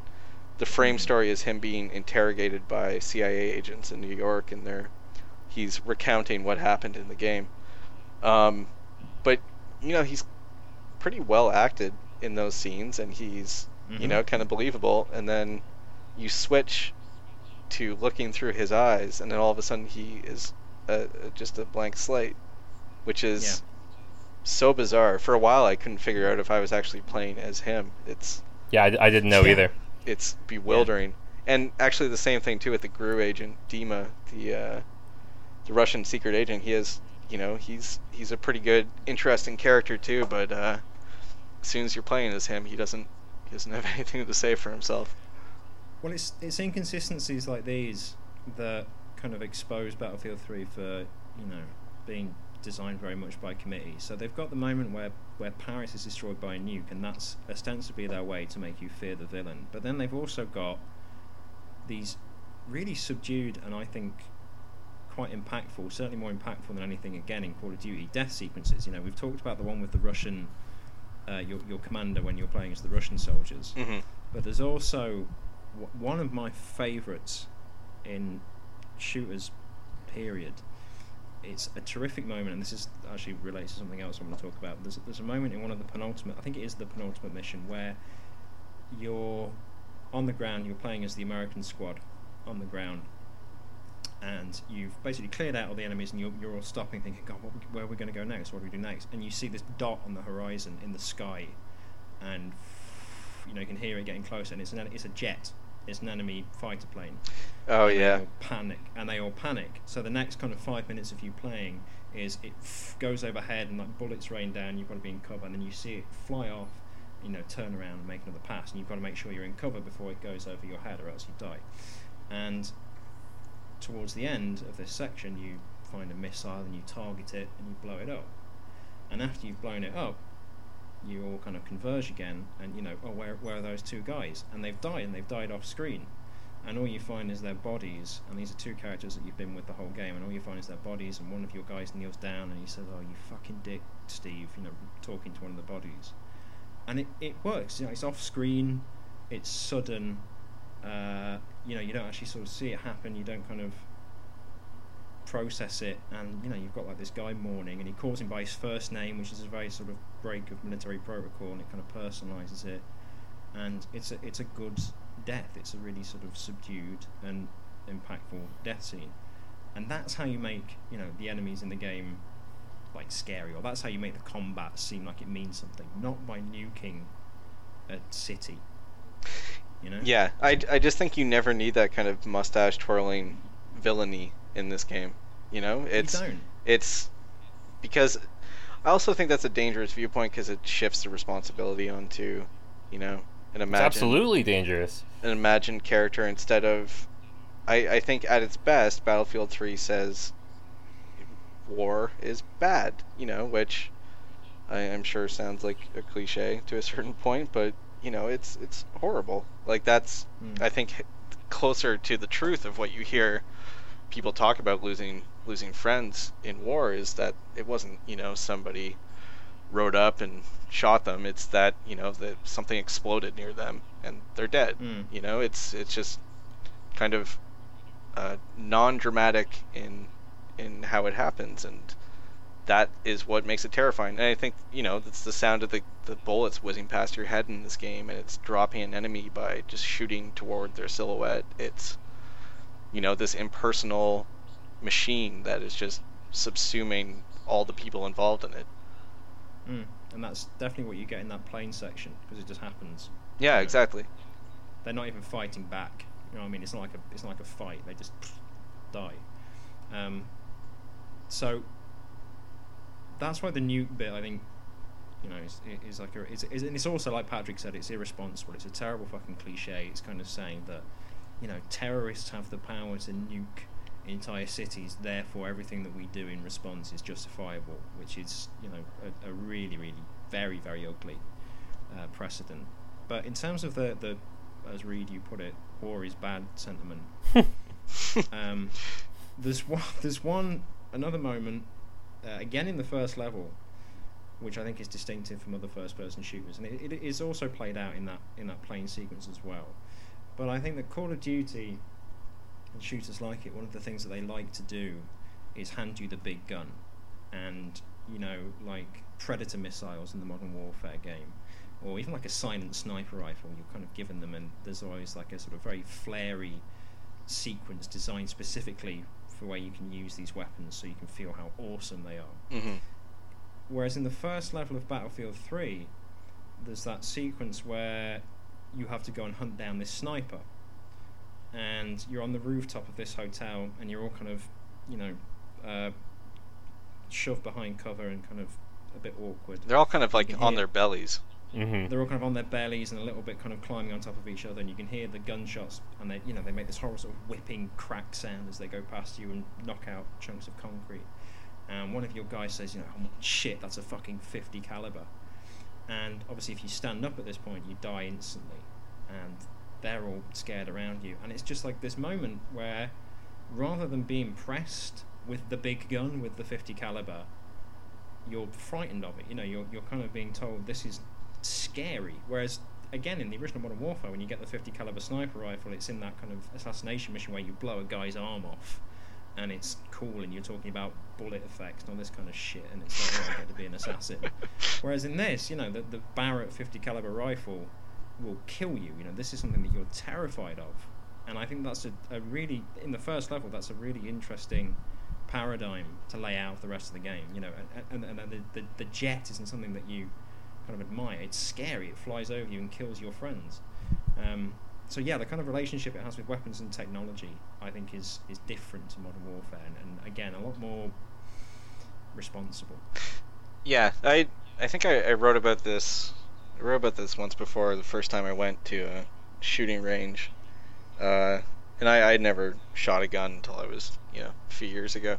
the frame mm-hmm. story is him being interrogated by C I A agents in New York, and they're he's recounting what happened in the game, um, but. You know, he's pretty well acted in those scenes, and he's, mm-hmm. you know, kind of believable. And then you switch to looking through his eyes, and then all of a sudden he is a, a, just a blank slate, which is yeah. so bizarre. For a while, I couldn't figure out if I was actually playing as him. It's yeah, I, I didn't know yeah, either. It's bewildering. Yeah. And actually the same thing, too, with the G R U agent, Dima, the, uh, the Russian secret agent. He is... You know, he's he's a pretty good, interesting character too. But uh, as soon as you're playing as him, he doesn't he doesn't have anything to say for himself. Well, it's it's inconsistencies like these that kind of expose Battlefield three for, you know, being designed very much by committee. So they've got the moment where where Paris is destroyed by a nuke, and that's ostensibly their way to make you fear the villain. But then they've also got these really subdued and I think. Quite impactful, certainly more impactful than anything again in Call of Duty death sequences. You know, we've talked about the one with the Russian uh, your, your commander when you're playing as the Russian soldiers, mm-hmm. but there's also w- one of my favourites in shooters period. It's a terrific moment, and this is actually relates to something else I want to talk about. There's, there's a moment in one of the penultimate, I think it is the penultimate mission, where you're on the ground, you're playing as the American squad on the ground, and you've basically cleared out all the enemies, and you're, you're all stopping thinking, God, what, where are we going to go next? What do we do next? And you see this dot on the horizon in the sky, and you know you can hear it getting closer, and it's an, it's a jet. It's an enemy fighter plane. Oh, and yeah. They all panic, and they all panic. So the next kind of five minutes of you playing is it goes overhead, and like bullets rain down, you've got to be in cover, and then you see it fly off, you know, turn around and make another pass, and you've got to make sure you're in cover before it goes over your head, or else you die. And... towards the end of this section, you find a missile and you target it and you blow it up. And after you've blown it up, you all kind of converge again, and you know, oh, where where are those two guys? And they've died, and they've died off screen. And all you find is their bodies. And these are two characters that you've been with the whole game. And all you find is their bodies. And one of your guys kneels down and he says, "Oh, you fucking dick, Steve," you know, talking to one of the bodies. And it it works. You know, it's off screen. It's sudden. Uh, you know, you don't actually sort of see it happen, you don't kind of process it, and you know, you've got like this guy mourning, and he calls him by his first name, which is a very sort of break of military protocol, and it kind of personalises it, and it's a, it's a good death, it's a really sort of subdued and impactful death scene, and that's how you make, you know, the enemies in the game like scary, or that's how you make the combat seem like it means something, not by nuking a city. You know? Yeah, I, I just think you never need that kind of mustache twirling villainy in this game. You know, it's you don't. It's because I also think that's a dangerous viewpoint because it shifts the responsibility onto, you know, an imagined it's absolutely dangerous an imagined character instead of I I think at its best Battlefield three says war is bad. You know, which I am sure sounds like a cliche to a certain point, but. You know, it's it's horrible. Like, that's, mm. I think, closer to the truth of what you hear people talk about losing losing friends in war is that it wasn't, you know, somebody rode up and shot them. It's that, you know, that something exploded near them and they're dead. Mm. You know, it's it's just kind of uh, non-dramatic in in how it happens, and that is what makes it terrifying. And I think, you know, it's the sound of the, the bullets whizzing past your head in this game, and it's dropping an enemy by just shooting toward their silhouette. It's, you know, this impersonal machine that is just subsuming all the people involved in it. Mm. And that's definitely what you get in that plane section, because it just happens. Yeah, you know? Exactly. They're not even fighting back. You know what I mean? It's not like a it's not like a fight. They just pff, die. Um, so that's why the nuke bit, I think, you know, is, is like a is is and it's also like Patrick said, it's irresponsible. It's a terrible fucking cliche. It's kind of saying that, you know, terrorists have the power to nuke entire cities, therefore everything that we do in response is justifiable, which is, you know, a, a really, really, very, very ugly uh, precedent. But in terms of the, the as Reid, you put it, war is bad sentiment, um, there's one, there's one, another moment, uh, again in the first level, which I think is distinctive from other first-person shooters, and it, it is also played out in that, in that plane sequence as well. But I think that Call of Duty and shooters like it, one of the things that they like to do is hand you the big gun, and, you know, like Predator missiles in the Modern Warfare game, or even like a silent sniper rifle. You're kind of given them, and there's always like a sort of very flary sequence designed specifically for where you can use these weapons so you can feel how awesome they are. Mm-hmm. Whereas in the first level of Battlefield three, there's that sequence where you have to go and hunt down this sniper, and you're on the rooftop of this hotel, and you're all kind of, you know, uh, shoved behind cover and kind of a bit awkward. They're all kind of like on hear, their bellies. Mm-hmm. They're all kind of on their bellies and a little bit kind of climbing on top of each other, and you can hear the gunshots, and they, you know, they make this horrible sort of whipping crack sound as they go past you and knock out chunks of concrete. And one of your guys says, you know, oh, shit, that's a fucking fifty caliber. And obviously, if you stand up at this point, you die instantly. And they're all scared around you, and it's just like this moment where, rather than be impressed with the big gun, with the fifty caliber, you're frightened of it. You know, you're you're kind of being told this is scary. Whereas, again, in the original Modern Warfare, when you get the fifty caliber sniper rifle, it's in that kind of assassination mission where you blow a guy's arm off, and it's cool, and you're talking about bullet effects and all this kind of shit, and it's like, oh, I get to be an assassin. Whereas in this, you know, the the Barrett fifty caliber rifle will kill you. You know, this is something that you're terrified of, and I think that's a, a really, in the first level, that's a really interesting paradigm to lay out for the rest of the game. You know, and, and, and the, the the jet isn't something that you kind of admire. It's scary. It flies over you and kills your friends. Um, so yeah, the kind of relationship it has with weapons and technology, I think, is is different to Modern Warfare, and, and again, a lot more responsible. Yeah, I I think I, I wrote about this. I wrote about this once before, the first time I went to a shooting range, uh, and I I'd never shot a gun until I was, you know, a few years ago.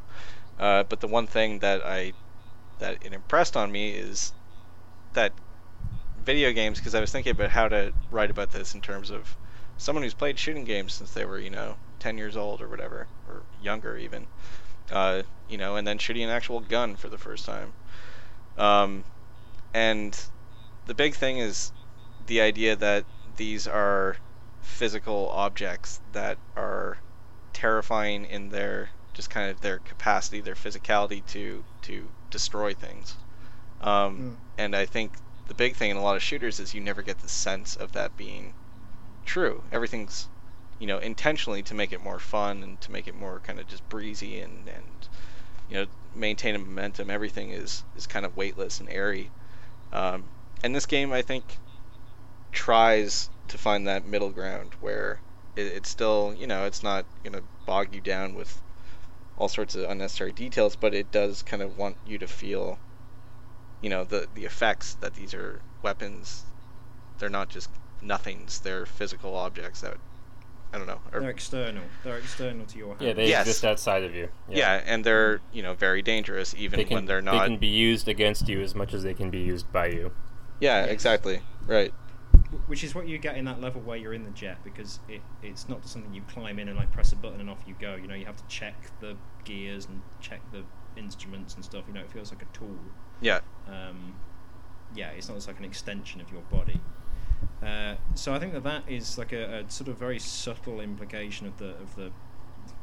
Uh, but the one thing that I that it impressed on me is that video games, because I was thinking about how to write about this in terms of someone who's played shooting games since they were, you know, ten years old or whatever, or younger even, uh, you know, and then shooting an actual gun for the first time, um, and the big thing is the idea that these are physical objects that are terrifying in their just kind of their capacity, their physicality to to destroy things. Um, yeah. And I think the big thing in a lot of shooters is you never get the sense of that being true. Everything's, you know, intentionally to make it more fun and to make it more kind of just breezy and, and you know, maintain a momentum. Everything is, is kind of weightless and airy. Um, And this game, I think, tries to find that middle ground where it, it's still, you know, it's not going to bog you down with all sorts of unnecessary details, but it does kind of want you to feel, you know, the, the effects that these are weapons. They're not just nothings. They're physical objects that, I don't know. Are, they're external. They're external to your hand. Yeah, they yes. exist outside of you. Yeah. yeah, and they're, you know, very dangerous even they can, when they're not. They can be used against you as much as they can be used by you. Yeah, yes. Exactly. Right. Which is what you get in that level where you're in the jet, because it, it's not something you climb in and like press a button and off you go. You know, you have to check the gears and check the instruments and stuff. You know, it feels like a tool. Yeah. Um, yeah, it's not just like an extension of your body. Uh, so I think that that is like a, a sort of very subtle implication of the of the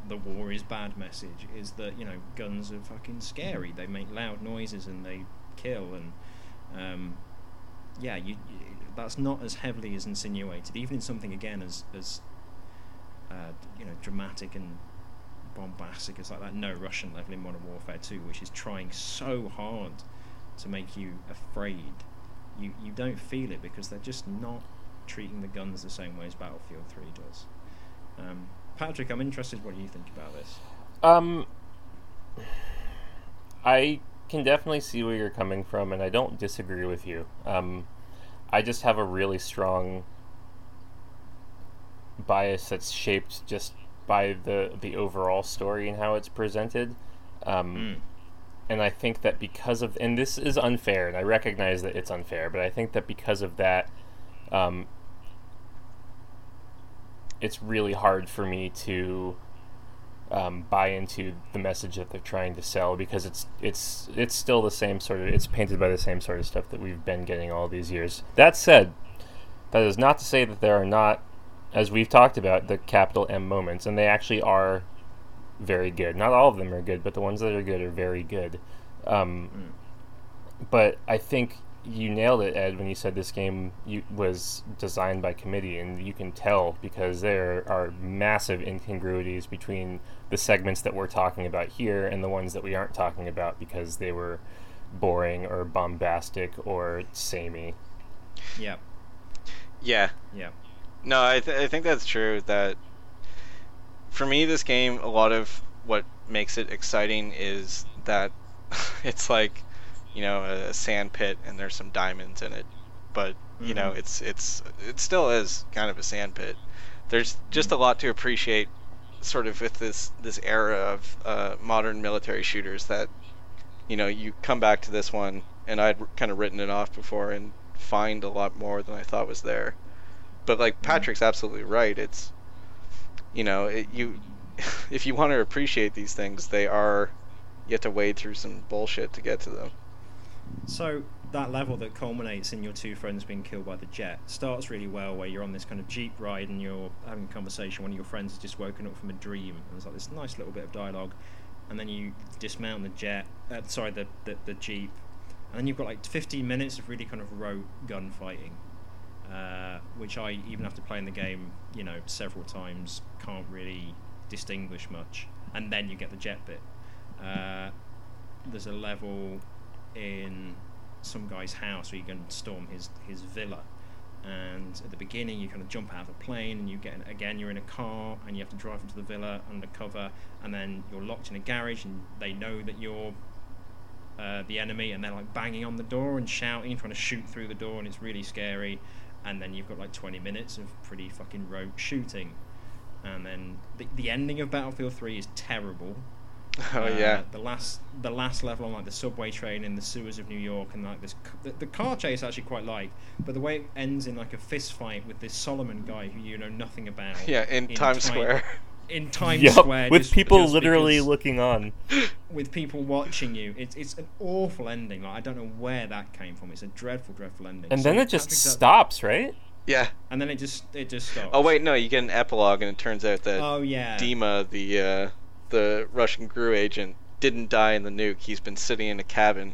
the war is bad message, is that, you know, guns are fucking scary. They make loud noises and they kill, and um, yeah, you, you, that's not as heavily as insinuated, even in something again as as uh, you know, dramatic and bombastic as like that No Russian level in Modern Warfare two, which is trying so hard to make you afraid. You you don't feel it because they're just not treating the guns the same way as Battlefield three does. Um, Patrick, I'm interested what you think about this. Um, I can definitely see where you're coming from, and I don't disagree with you. Um, I just have a really strong bias that's shaped just by the, the overall story and how it's presented. Um, mm. And I think that because of... And this is unfair, and I recognize that it's unfair, but I think that because of that, um, it's really hard for me to um, buy into the message that they're trying to sell, because it's it's it's still the same sort of... It's painted by the same sort of stuff that we've been getting all these years. That said, that is not to say that there are not, as we've talked about, the capital M moments, and they actually are... very good. Not all of them are good, but the ones that are good are very good. Um, mm. But I think you nailed it, Ed, when you said this game you, was designed by committee, and you can tell because there are massive incongruities between the segments that we're talking about here and the ones that we aren't talking about because they were boring or bombastic or samey. Yeah. Yeah. Yeah. No, I, th- I think that's true, that for me, this game, a lot of what makes it exciting is that it's like, you know, a sand pit and there's some diamonds in it, but mm-hmm. you know, it's it's it still is kind of a sand pit. There's just mm-hmm. a lot to appreciate, sort of with this this era of uh, modern military shooters. That, you know, you come back to this one, and I'd kind of written it off before, and find a lot more than I thought was there. But like mm-hmm. Patrick's absolutely right. It's You know, it, you if you want to appreciate these things, they are you have to wade through some bullshit to get to them. So that level that culminates in your two friends being killed by the jet starts really well, where you're on this kind of jeep ride and you're having a conversation. One of your friends has just woken up from a dream, and there's like this nice little bit of dialogue, and then you dismount the jet. Uh, sorry, the, the the jeep, and then you've got like fifteen minutes of really kind of rote gunfighting. Uh, which I, even after playing the game, you know, several times, can't really distinguish much. And then you get the jet bit. Uh, there's a level in some guy's house where you can storm his, his villa. And at the beginning, you kind of jump out of a plane, and you get, again, you're in a car, and you have to drive into the villa undercover, and then you're locked in a garage, and they know that you're uh, the enemy, and they're like banging on the door and shouting, trying to shoot through the door, and it's really scary. And then you've got like twenty minutes of pretty fucking rogue shooting. And then the, the ending of Battlefield three is terrible. Oh, uh, yeah. The last the last level on like the subway train in the sewers of New York, and like this... The, the car chase I actually quite like, but the way it ends in like a fist fight with this Solomon guy who you know nothing about. Yeah, in, in Times time, Square. In Times yep, Square. With just, people just literally because, looking on. With people watching you. It's it's an awful ending. Like, I don't know where that came from. It's a dreadful, dreadful ending. And so then it just stops, right? Yeah. And then it just it just stops. Oh, wait, no. You get an epilogue, and it turns out that oh, yeah. Dima, the, uh, the Russian G R U agent, didn't die in the nuke. He's been sitting in a cabin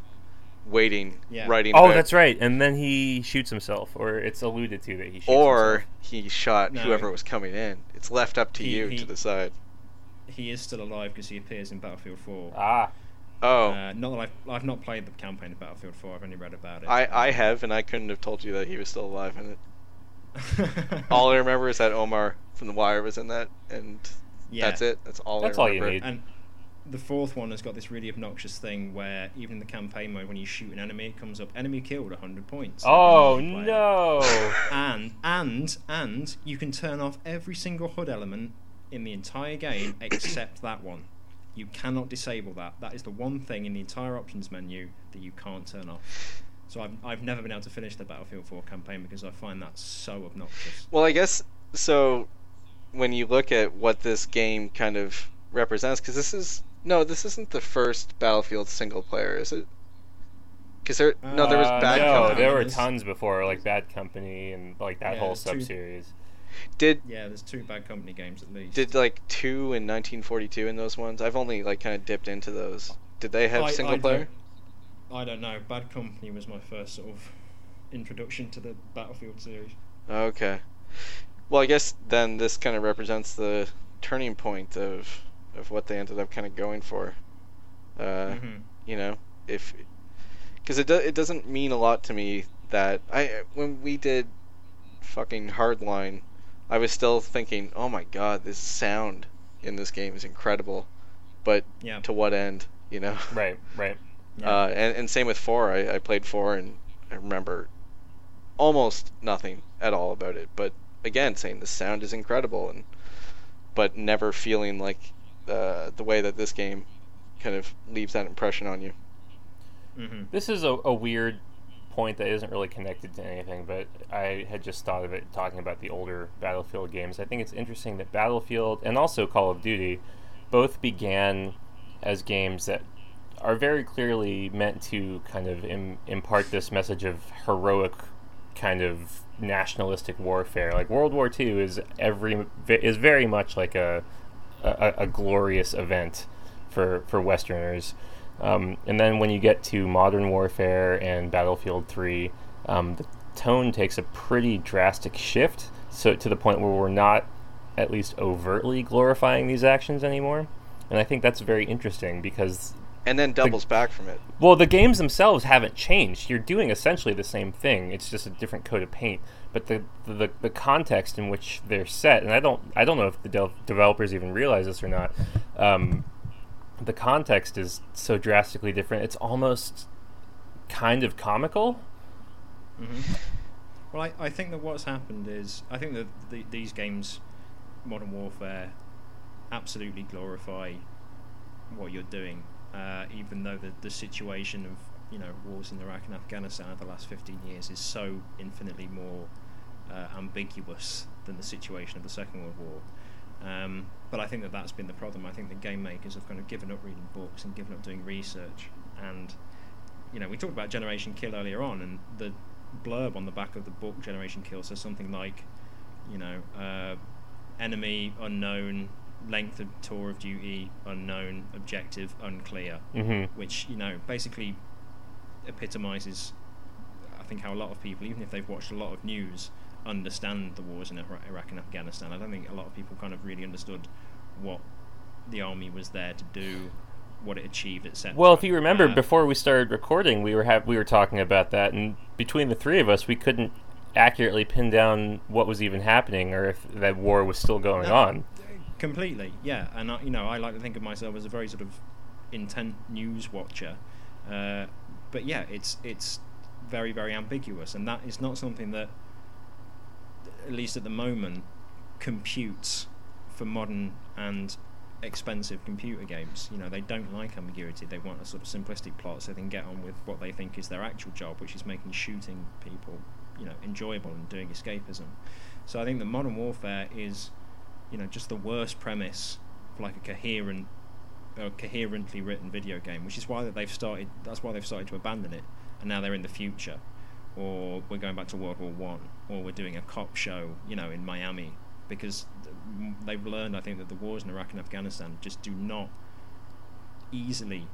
waiting, yeah. writing Oh, back. That's right. And then he shoots himself, or it's alluded to that he shoots Or himself. He shot no. whoever was coming in. It's left up to he, you he, to decide. He is still alive because he appears in Battlefield four. Ah. Oh. Uh, not that I've, I've not played the campaign of Battlefield four. I've only read about it. I, I have, and I couldn't have told you that he was still alive in it. All I remember is that Omar from The Wire was in that, and yeah. that's it. That's all that's I remember. All you need. And, the fourth one has got this really obnoxious thing where even in the campaign mode, when you shoot an enemy, it comes up, enemy killed, one hundred points. Oh, no! and, and, and, you can turn off every single H U D element in the entire game except that one. You cannot disable that. That is the one thing in the entire options menu that you can't turn off. So I've, I've never been able to finish the Battlefield four campaign because I find that so obnoxious. Well, I guess, so, when you look at what this game kind of represents, because this is... No, this isn't the first Battlefield single player, is it? Because there, uh, no, there was Bad no, Company. There were tons before, like Bad Company and like that yeah, whole sub-series. Did yeah, there's two Bad Company games at least. Did like two in nineteen forty-two in those ones? I've only like kind of dipped into those. Did they have I, single I player? Don't, I don't know. Bad Company was my first sort of introduction to the Battlefield series. Okay. Well, I guess then this kind of represents the turning point of of what they ended up kind of going for. Uh, mm-hmm. You know, if because it do, it doesn't mean a lot to me that I when we did fucking Hardline, I was still thinking, oh my god, this sound in this game is incredible, but yeah. to what end, you know? Right, right. Yeah. Uh, and, and same with four. I, I played four, and I remember almost nothing at all about it. But again, saying the sound is incredible, and but never feeling like uh, the way that this game kind of leaves that impression on you. Mm-hmm. This is a, a weird point that isn't really connected to anything, but I had just thought of it talking about the older Battlefield games. I think it's interesting that Battlefield and also Call of Duty both began as games that are very clearly meant to kind of im- impart this message of heroic kind of nationalistic warfare. Like World War Two is every is very much like a a, a glorious event for for Westerners. Um, and then when you get to Modern Warfare and Battlefield three, um, the tone takes a pretty drastic shift, so to the point where we're not at least overtly glorifying these actions anymore. And I think that's very interesting because... And then doubles the, back from it. Well, the games themselves haven't changed. You're doing essentially the same thing. It's just a different coat of paint. But the the, the context in which they're set, and I don't, I don't know if the de- developers even realize this or not... Um, the context is so drastically different. It's almost kind of comical. Mm-hmm. Well, I, I think that what's happened is... I think that the, these games, Modern Warfare, absolutely glorify what you're doing. Uh, even though the, the situation of, you know, wars in Iraq and Afghanistan over the last fifteen years is so infinitely more uh, ambiguous than the situation of the Second World War. Um, but I think that that's been the problem. I think the game makers have kind of given up reading books and given up doing research. And, you know, we talked about Generation Kill earlier on, and the blurb on the back of the book Generation Kill says something like, you know, uh, enemy unknown, length of tour of duty unknown, objective unclear, mm-hmm. which, you know, basically epitomizes, I think, how a lot of people, even if they've watched a lot of news, understand the wars in Iraq and Afghanistan. I don't think a lot of people kind of really understood what the army was there to do, what it achieved, et cetera. Well, if you remember, uh, before we started recording, we were ha- we were talking about that, and between the three of us, we couldn't accurately pin down what was even happening or if that war was still going no, on. Completely, yeah. And I, you know, I like to think of myself as a very sort of intent news watcher, uh, but yeah, it's it's very very ambiguous, and that is not something that, at least at the moment, computes for modern and expensive computer games. You know, they don't like ambiguity. They want a sort of simplistic plot so they can get on with what they think is their actual job, which is making shooting people, you know, enjoyable and doing escapism. So I think that Modern Warfare is, you know, just the worst premise for like a coherent, a coherently written video game, which is why that they've started. That's why they've started to abandon it, and now they're in the future. Or we're going back to World War One, or we're doing a cop show, you know, in Miami, because they've learned, I think, that the wars in Iraq and Afghanistan just do not easily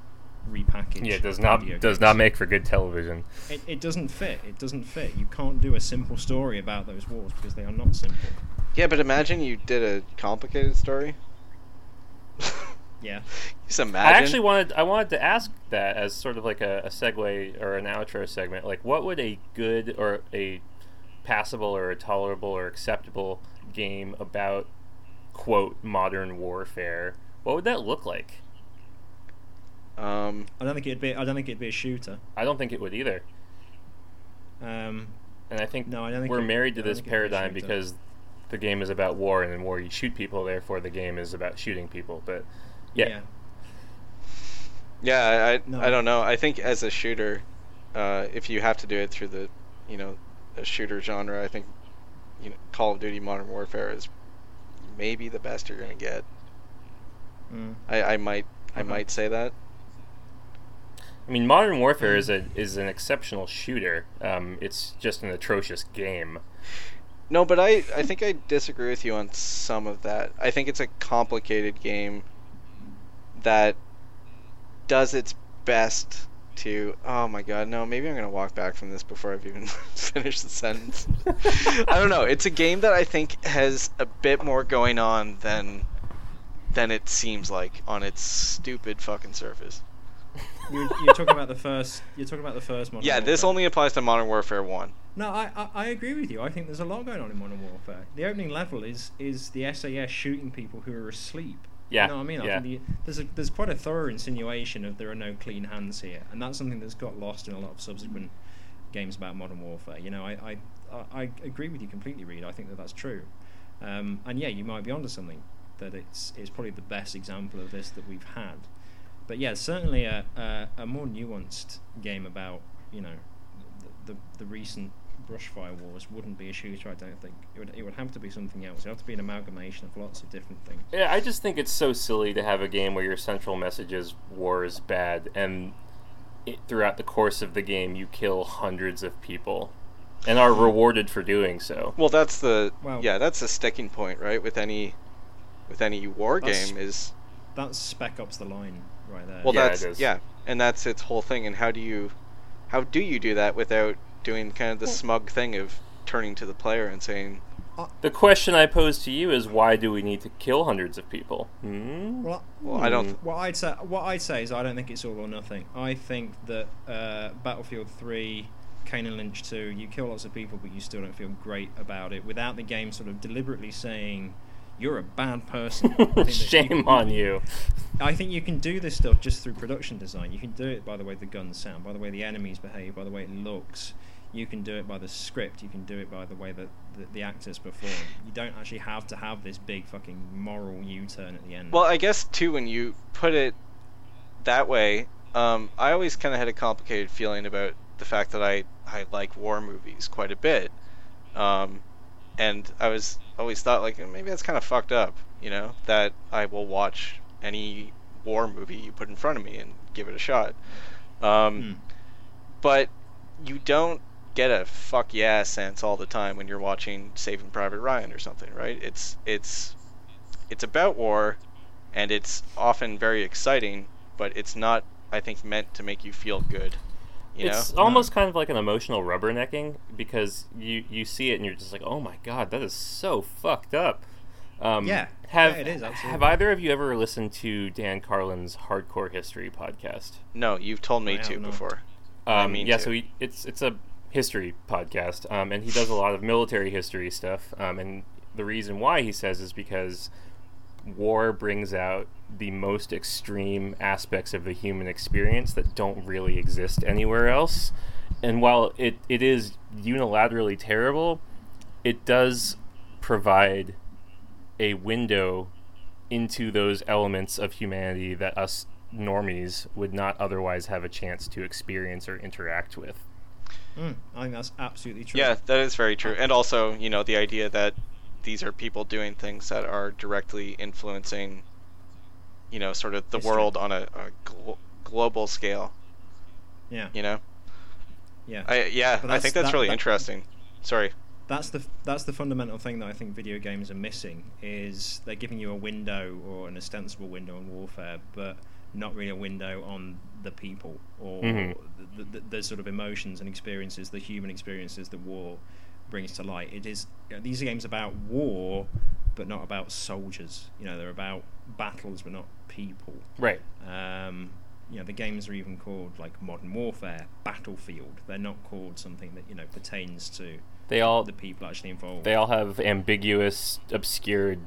repackage. Yeah, it does not does games. not make for good television. It, it doesn't fit. It doesn't fit. You can't do a simple story about those wars because they are not simple. Yeah, but imagine you did a complicated story. Yeah. Just imagine. I actually wanted I wanted to ask that as sort of like a, a segue or an outro segment. Like, what would a good or a passable or a tolerable or acceptable game about, quote, modern warfare, what would that look like? Um, I don't think it'd be I don't think it'd be a shooter. I don't think it would either. Um, and I think, no, I don't think we're married to this paradigm be because the game is about war, and in war you shoot people, therefore the game is about shooting people, but Yeah. Yeah, yeah I I, no. I don't know. I think as a shooter, uh, if you have to do it through the, you know, a shooter genre, I think, you know, Call of Duty Modern Warfare is maybe the best you're gonna get. Mm. I, I might I mm-hmm. might say that. I mean, Modern Warfare is a is an exceptional shooter. Um, it's just an atrocious game. No, but I, I think I disagree with you on some of that. I think it's a complicated game that does its best to... Oh my god, no, maybe I'm going to walk back from this before I've even finished the sentence. I don't know. It's a game that I think has a bit more going on than than it seems like on its stupid fucking surface. You're, you're talking about the first. You're talking about the first Modern. Yeah, Warfare. This only applies to Modern Warfare One. No, I, I I agree with you. I think there's a lot going on in Modern Warfare. The opening level is is the S A S shooting people who are asleep. Yeah. You know what I mean? Yeah. I think the, there's a, there's quite a thorough insinuation of there are no clean hands here, and that's something that's got lost in a lot of subsequent games about Modern Warfare. You know, I I, I agree with you completely, Reid. I think that that's true. Um, and yeah, you might be onto something. That it's it's probably the best example of this that we've had. But yeah, certainly a, a a more nuanced game about, you know, the the, the recent brushfire wars wouldn't be a shooter, I don't think. It would, it would have to be something else. It would have to be an amalgamation of lots of different things. Yeah, I just think it's so silly to have a game where your central message is war is bad, and it, throughout the course of the game you kill hundreds of people and are rewarded for doing so. Well, that's the well, yeah, that's the sticking point, right? With any with any war game is that's Spec Ops the line. Right there. Well, yeah, that's yeah, and that's its whole thing. And how do you, how do you do that without doing kind of the smug thing of turning to the player and saying, "The question I pose to you is why do we need to kill hundreds of people?" Hmm? Well, well, I don't. What I'd say, what I'd say is, I don't think it's all or nothing. I think that uh, Battlefield three, Kane and Lynch two, you kill lots of people, but you still don't feel great about it without the game sort of deliberately saying, "You're a bad person." Shame you, on you. I think you can do this stuff just through production design. You can do it by the way the guns sound, by the way the enemies behave, by the way it looks. You can do it by the script. You can do it by the way that the, the actors perform. You don't actually have to have this big fucking moral U-turn at the end. Well, I guess, too, when you put it that way, um, I always kind of had a complicated feeling about the fact that I, I like war movies quite a bit. Um, and I was... always thought, like, maybe that's kind of fucked up, you know, that I will watch any war movie you put in front of me and give it a shot. Um, mm. But you don't get a fuck yeah sense all the time when you're watching Saving Private Ryan or something, right? It's it's it's about war, and it's often very exciting, but it's not, I think, meant to make you feel good. You it's know? almost kind of like an emotional rubbernecking, because you, you see it and you're just like, oh my god, that is so fucked up. Um, yeah, have, yeah, it is, absolutely. Have either of you ever listened to Dan Carlin's Hardcore History podcast? No, you've told me I to before. Um, I mean yeah, to. so he, it's it's a history podcast, um, and he does a lot of military history stuff, um, and the reason why he says is because war brings out the most extreme aspects of the human experience that don't really exist anywhere else. And while it, it is unilaterally terrible, it does provide a window into those elements of humanity that us normies would not otherwise have a chance to experience or interact with. Mm, I think that's absolutely true. Yeah, that is very true. And also, you know, the idea that these are people doing things that are directly influencing, you know, sort of the history. World on a, a glo- global scale. Yeah. You know? Yeah. I, yeah, I think that's that, really that, interesting. Sorry. That's the that's the fundamental thing that I think video games are missing, is they're giving you a window or an ostensible window on warfare, but not really a window on the people or mm-hmm. the, the, the sort of emotions and experiences, the human experiences that war brings to light. It is these are games about war, but not about soldiers. You know, they're about battles, but not people. Right. Um, you know, the games are even called like Modern Warfare, Battlefield. They're not called something that, you know, pertains to they all, the people actually involved. They all have ambiguous, obscured,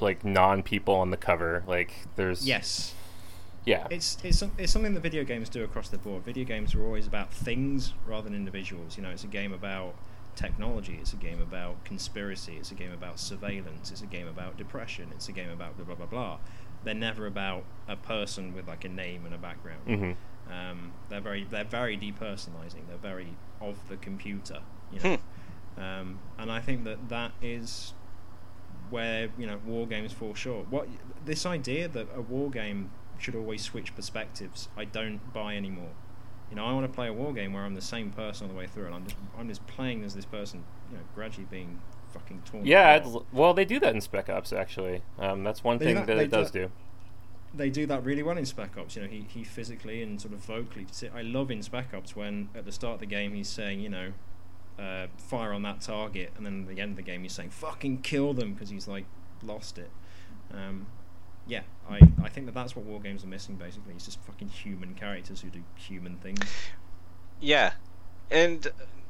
like non-people on the cover. Like there's yes. Yeah. It's it's it's something that video games do across the board. Video games are always about things rather than individuals. You know, it's a game about technology, it's a game about conspiracy, it's a game about surveillance, it's a game about depression, it's a game about blah blah blah blah. They're never about a person with like a name and a background. Mm-hmm. Um, they're very they're very depersonalizing. They're very of the computer, you know. Hmm. Um, and I think that that is where, you know, war games fall short. What this idea that a war game should always switch perspectives, I don't buy anymore. You know, I want to play a war game where I'm the same person all the way through, and I'm just, I'm just playing as this person, you know, gradually being fucking torn. Yeah, l- well, they do that in Spec Ops, actually. Um, that's one they thing do that, that it do does that. do. They do that really well in Spec Ops. You know, he, he physically and sort of vocally. I love in Spec Ops when at the start of the game he's saying, you know, uh, fire on that target, and then at the end of the game he's saying, fucking kill them, because he's like lost it. Um, yeah, I, I think that that's what war games are missing, basically. It's just fucking human characters who do human things. Yeah, and,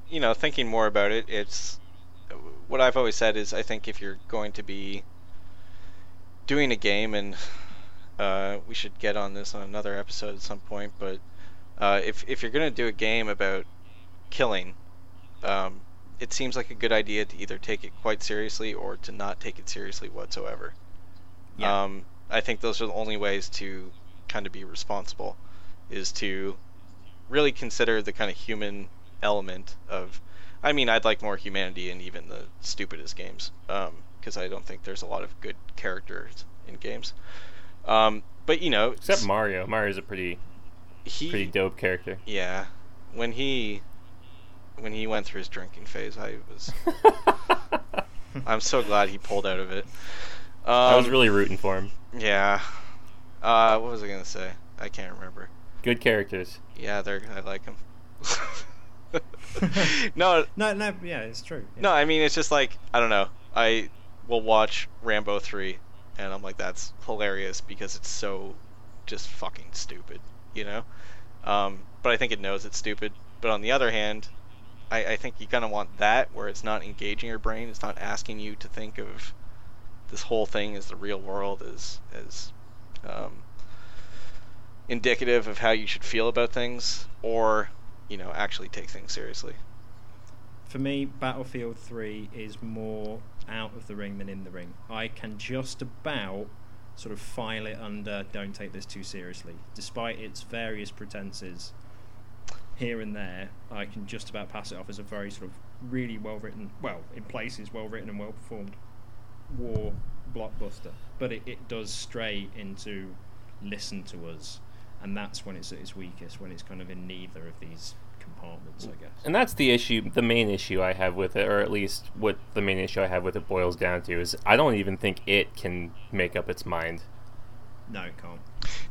you know, thinking more about it, it's what I've always said is I think if you're going to be doing a game, and uh, we should get on this on another episode at some point, but uh, if, if you're going to do a game about killing, um, it seems like a good idea to either take it quite seriously or to not take it seriously whatsoever. Yeah. Um, I think those are the only ways to kind of be responsible, is to really consider the kind of human element of, I mean, I'd like more humanity in even the stupidest games, because um, I don't think there's a lot of good characters in games. Um, but, you know... Except Mario. Mario's a pretty he, pretty dope character. Yeah. When he when he went through his drinking phase, I was... I'm so glad he pulled out of it. Um, I was really rooting for him. Yeah. Uh, what was I going to say? I can't remember. Good characters. Yeah, they're. I like them. no, no, no. Yeah, it's true. Yeah. No, I mean, it's just like, I don't know. I will watch Rambo three, and I'm like, that's hilarious because it's so just fucking stupid, you know? Um, but I think it knows it's stupid. But on the other hand, I, I think you kind of want that where it's not engaging your brain. It's not asking you to think of... this whole thing is the real world is is um, indicative of how you should feel about things, or, you know, actually take things seriously. For me, Battlefield three is more out of the ring than in the ring. I can just about sort of file it under don't take this too seriously. Despite its various pretenses here and there, I can just about pass it off as a very sort of really well-written, well, in places, well-written and well-performed war blockbuster, but it, it does stray into listen to us, and that's when it's at its weakest, when it's kind of in neither of these compartments, I guess. And that's the issue, the main issue I have with it, or at least what the main issue I have with it boils down to, is I don't even think it can make up its mind. No, it can't.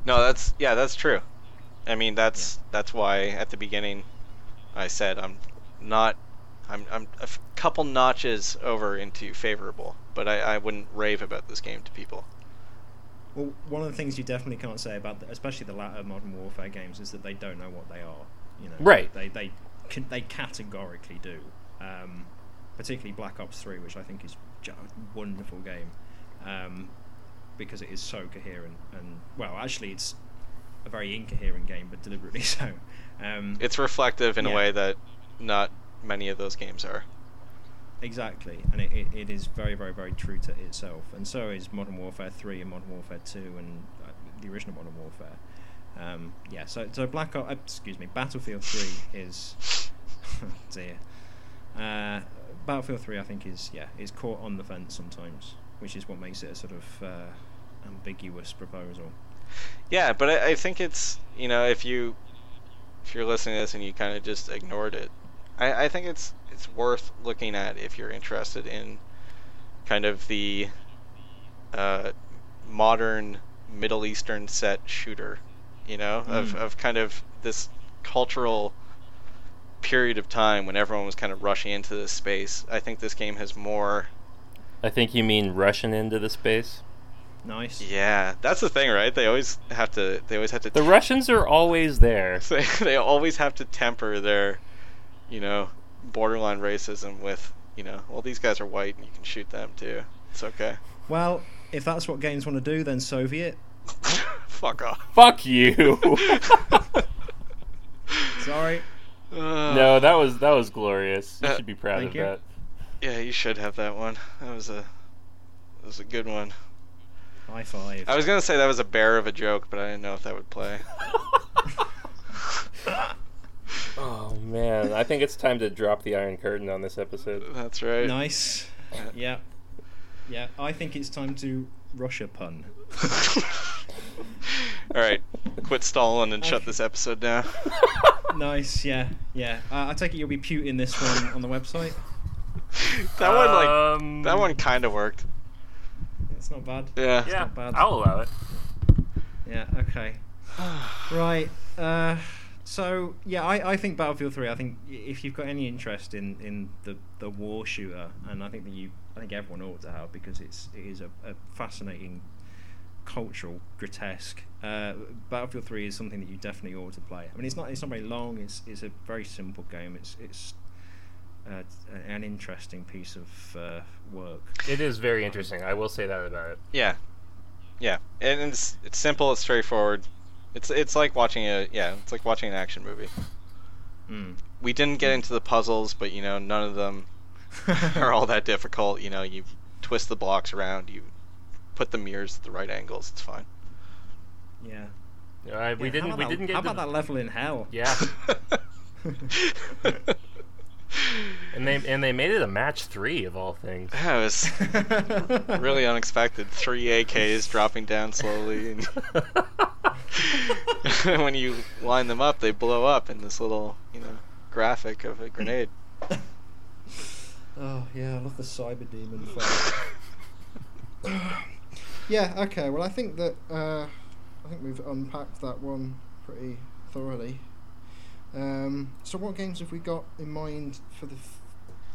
No, that's, yeah, that's true. I mean, that's, yeah. that's why at the beginning I said I'm not I'm I'm a f- couple notches over into favorable, but I, I wouldn't rave about this game to people. Well, one of the things you definitely can't say about, the, especially the latter Modern Warfare games, is that they don't know what they are. You know, right? They they they, they categorically do. Um, particularly Black Ops three, which I think is a wonderful game, um, because it is so coherent and, well, actually it's a very incoherent game, but deliberately so. Um, it's reflective in yeah. a way that not. many of those games are. Exactly, and it, it, it is very, very, very true to itself, and so is Modern Warfare three and Modern Warfare two and uh, the original Modern Warfare. Um, yeah, so so Black Ops, excuse me, Battlefield three is, oh dear, uh, Battlefield three I think is yeah is caught on the fence sometimes, which is what makes it a sort of uh, ambiguous proposal. Yeah, but I, I think it's, you know, if you if you're listening to this and you kind of just ignored it, I, I think it's it's worth looking at if you're interested in kind of the uh, modern Middle Eastern set shooter, you know, mm. of of kind of this cultural period of time when everyone was kind of rushing into this space. I think this game has more... I think you mean rushing into the space? Nice. Yeah, that's the thing, right? They always have to... They always have to. The te- Russians are always there. They, they always have to temper their... you know, borderline racism with, you know, well, these guys are white and you can shoot them too. It's okay. Well, if that's what games want to do, then so be it. Fuck off. Fuck you. Sorry. Uh, no, that was that was glorious. You uh, should be proud of you. that. Yeah, you should have that one. That was a that was a good one. High five. I was gonna say that was a bear of a joke, but I didn't know if that would play. Oh man, I think it's time to drop the Iron Curtain on this episode. That's right. Nice. Yeah. Yeah, I think it's time to rush a pun. Alright, quit stalling and okay. shut this episode down. Nice, yeah, yeah. Uh, I take it you'll be puting this one on the website. That one, like, um, that one kind of worked. It's not bad. Yeah, it's yeah. Not bad. I'll allow it. Yeah. Okay. Right. Uh, so yeah, I, I think Battlefield three. I think if you've got any interest in, in the, the war shooter, and I think that you, I think everyone ought to have, because it's it is a, a fascinating, cultural, grotesque. Uh, Battlefield three is something that you definitely ought to play. I mean, it's not it's not very long. It's it's a very simple game. It's it's. Uh, an interesting piece of uh, work. It is very interesting. I will say that about it. Yeah, yeah, and it's it's simple. It's straightforward. It's it's like watching a yeah. It's like watching an action movie. Mm. We didn't get into the puzzles, but you know, none of them are all that difficult. You know, you twist the blocks around, you put the mirrors at the right angles. It's fine. Yeah. Uh, we yeah, didn't. How about we that, didn't get. How about the... that level in hell? Yeah. And they and they made it a match three of all things. That was really unexpected. Three A Ks dropping down slowly, and when you line them up, they blow up in this little, you know, graphic of a grenade. Oh yeah, I love the cyber demon fight. Yeah. Okay. Well, I think that uh, I think we've unpacked that one pretty thoroughly. Um, so what games have we got in mind for the f-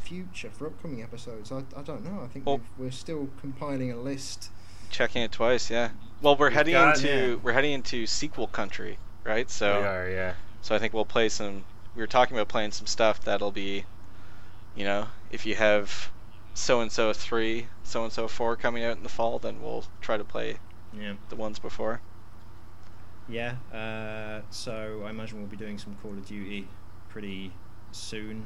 future, for upcoming episodes? I, I don't know. I think well, we're still compiling a list. Checking it twice, yeah. Well, we're We've heading got, into yeah. we're heading into sequel country, right? So we are, yeah. So I think we'll play some. We were talking about playing some stuff that'll be, you know, if you have so and so three, so and so four coming out in the fall, then we'll try to play yeah. the ones before. Yeah, uh, so I imagine we'll be doing some Call of Duty pretty soon.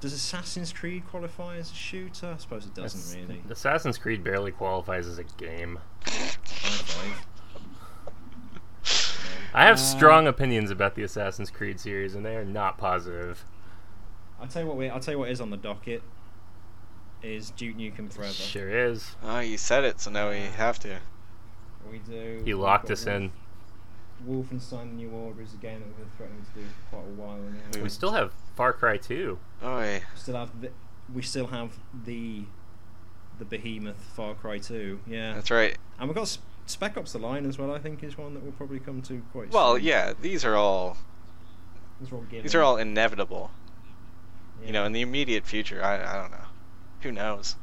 Does Assassin's Creed qualify as a shooter? I suppose it doesn't Ass- really. Assassin's Creed barely qualifies as a game. I have uh, strong opinions about the Assassin's Creed series, and they are not positive. I'll tell you what we. I'll tell you what is on the docket. Is Duke Nukem Forever? Sure is. Oh, you said it, so now we have to. We do. He locked us in. Wolfenstein: The New Order is a game that we've been threatening to do for quite a while. We, we still have Far Cry two. Oh yeah. Still have the, we still have the the behemoth Far Cry two. Yeah. That's right. And we've got S- Spec Ops: The Line as well. I think is one that we'll probably come to quite. Well, soon. yeah. These are all. These are all, these are all inevitable. Yeah. You know, in the immediate future, I I don't know. Who knows?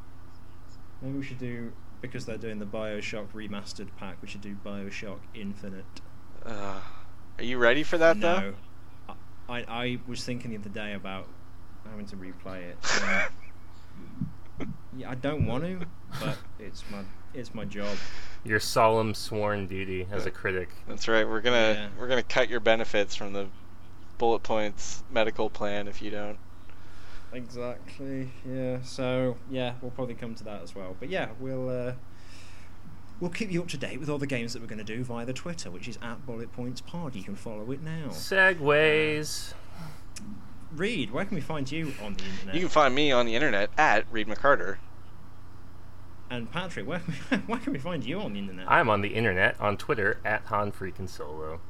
Maybe we should do, because they're doing the BioShock remastered pack, we should do BioShock Infinite. Uh, are you ready for that no. though? I I was thinking the other day about having to replay it. So yeah, I don't want to, but it's my it's my job. Your solemn sworn duty as a critic. That's right. We're gonna yeah. we're gonna cut your benefits from the bullet points medical plan if you don't. Exactly. Yeah. So yeah, we'll probably come to that as well. But yeah, we'll. Uh, We'll keep you up to date with all the games that we're going to do via the Twitter, which is at Bullet Points Pod. You can follow it now. Segways. Uh, Reid, where can we find you on the internet? You can find me on the internet at Reid McCarter. And Patrick, where, where can we find you on the internet? I'm on the internet on Twitter at Han Freakin' Solo.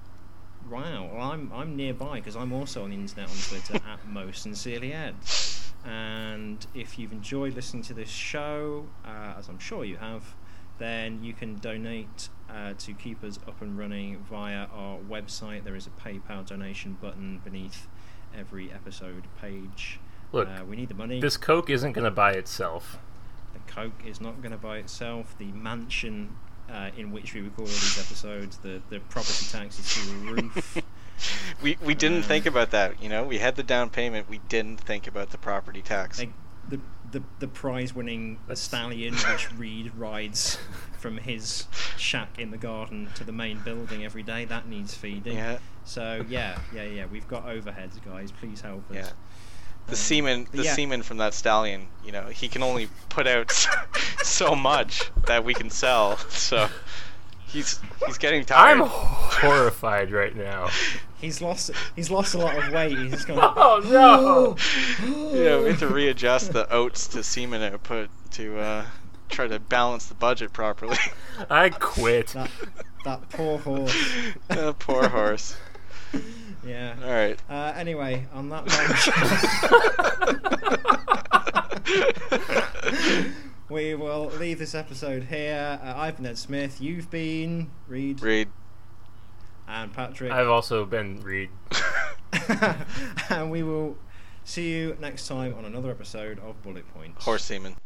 Wow, well, I'm I'm nearby because I'm also on the internet on Twitter at Most Sincerely Ed. And if you've enjoyed listening to this show, uh, as I'm sure you have, then you can donate uh, to keep us up and running via our website. There is a PayPal donation button beneath every episode page. Look, uh, we need the money. This Coke isn't going to buy itself. The Coke is not going to buy itself. The mansion uh, in which we record all these episodes, the, the property tax is through the roof. we we didn't um, think about that. You know, we had the down payment. We didn't think about the property tax. They, the the the prize-winning stallion which Reid rides from his shack in the garden to the main building every day, that needs feeding. Yeah. So yeah, yeah, yeah. We've got overheads, guys. Please help us. Yeah. The um, semen, the yeah. semen from that stallion. You know, he can only put out so much that we can sell. So he's he's getting tired. I'm horrified right now. He's lost. He's lost a lot of weight. He's just going. Oh no! You know, we have to readjust the oats to semen output to uh, try to balance the budget properly. I quit. That, that poor horse. That poor horse. Yeah. All right. Uh, anyway, on that note, we will leave this episode here. Uh, I've been Ed Smith. You've been Reid. Reid. And Patrick. I've also been Reid. And we will see you next time on another episode of Bullet Points. Horse Seaman.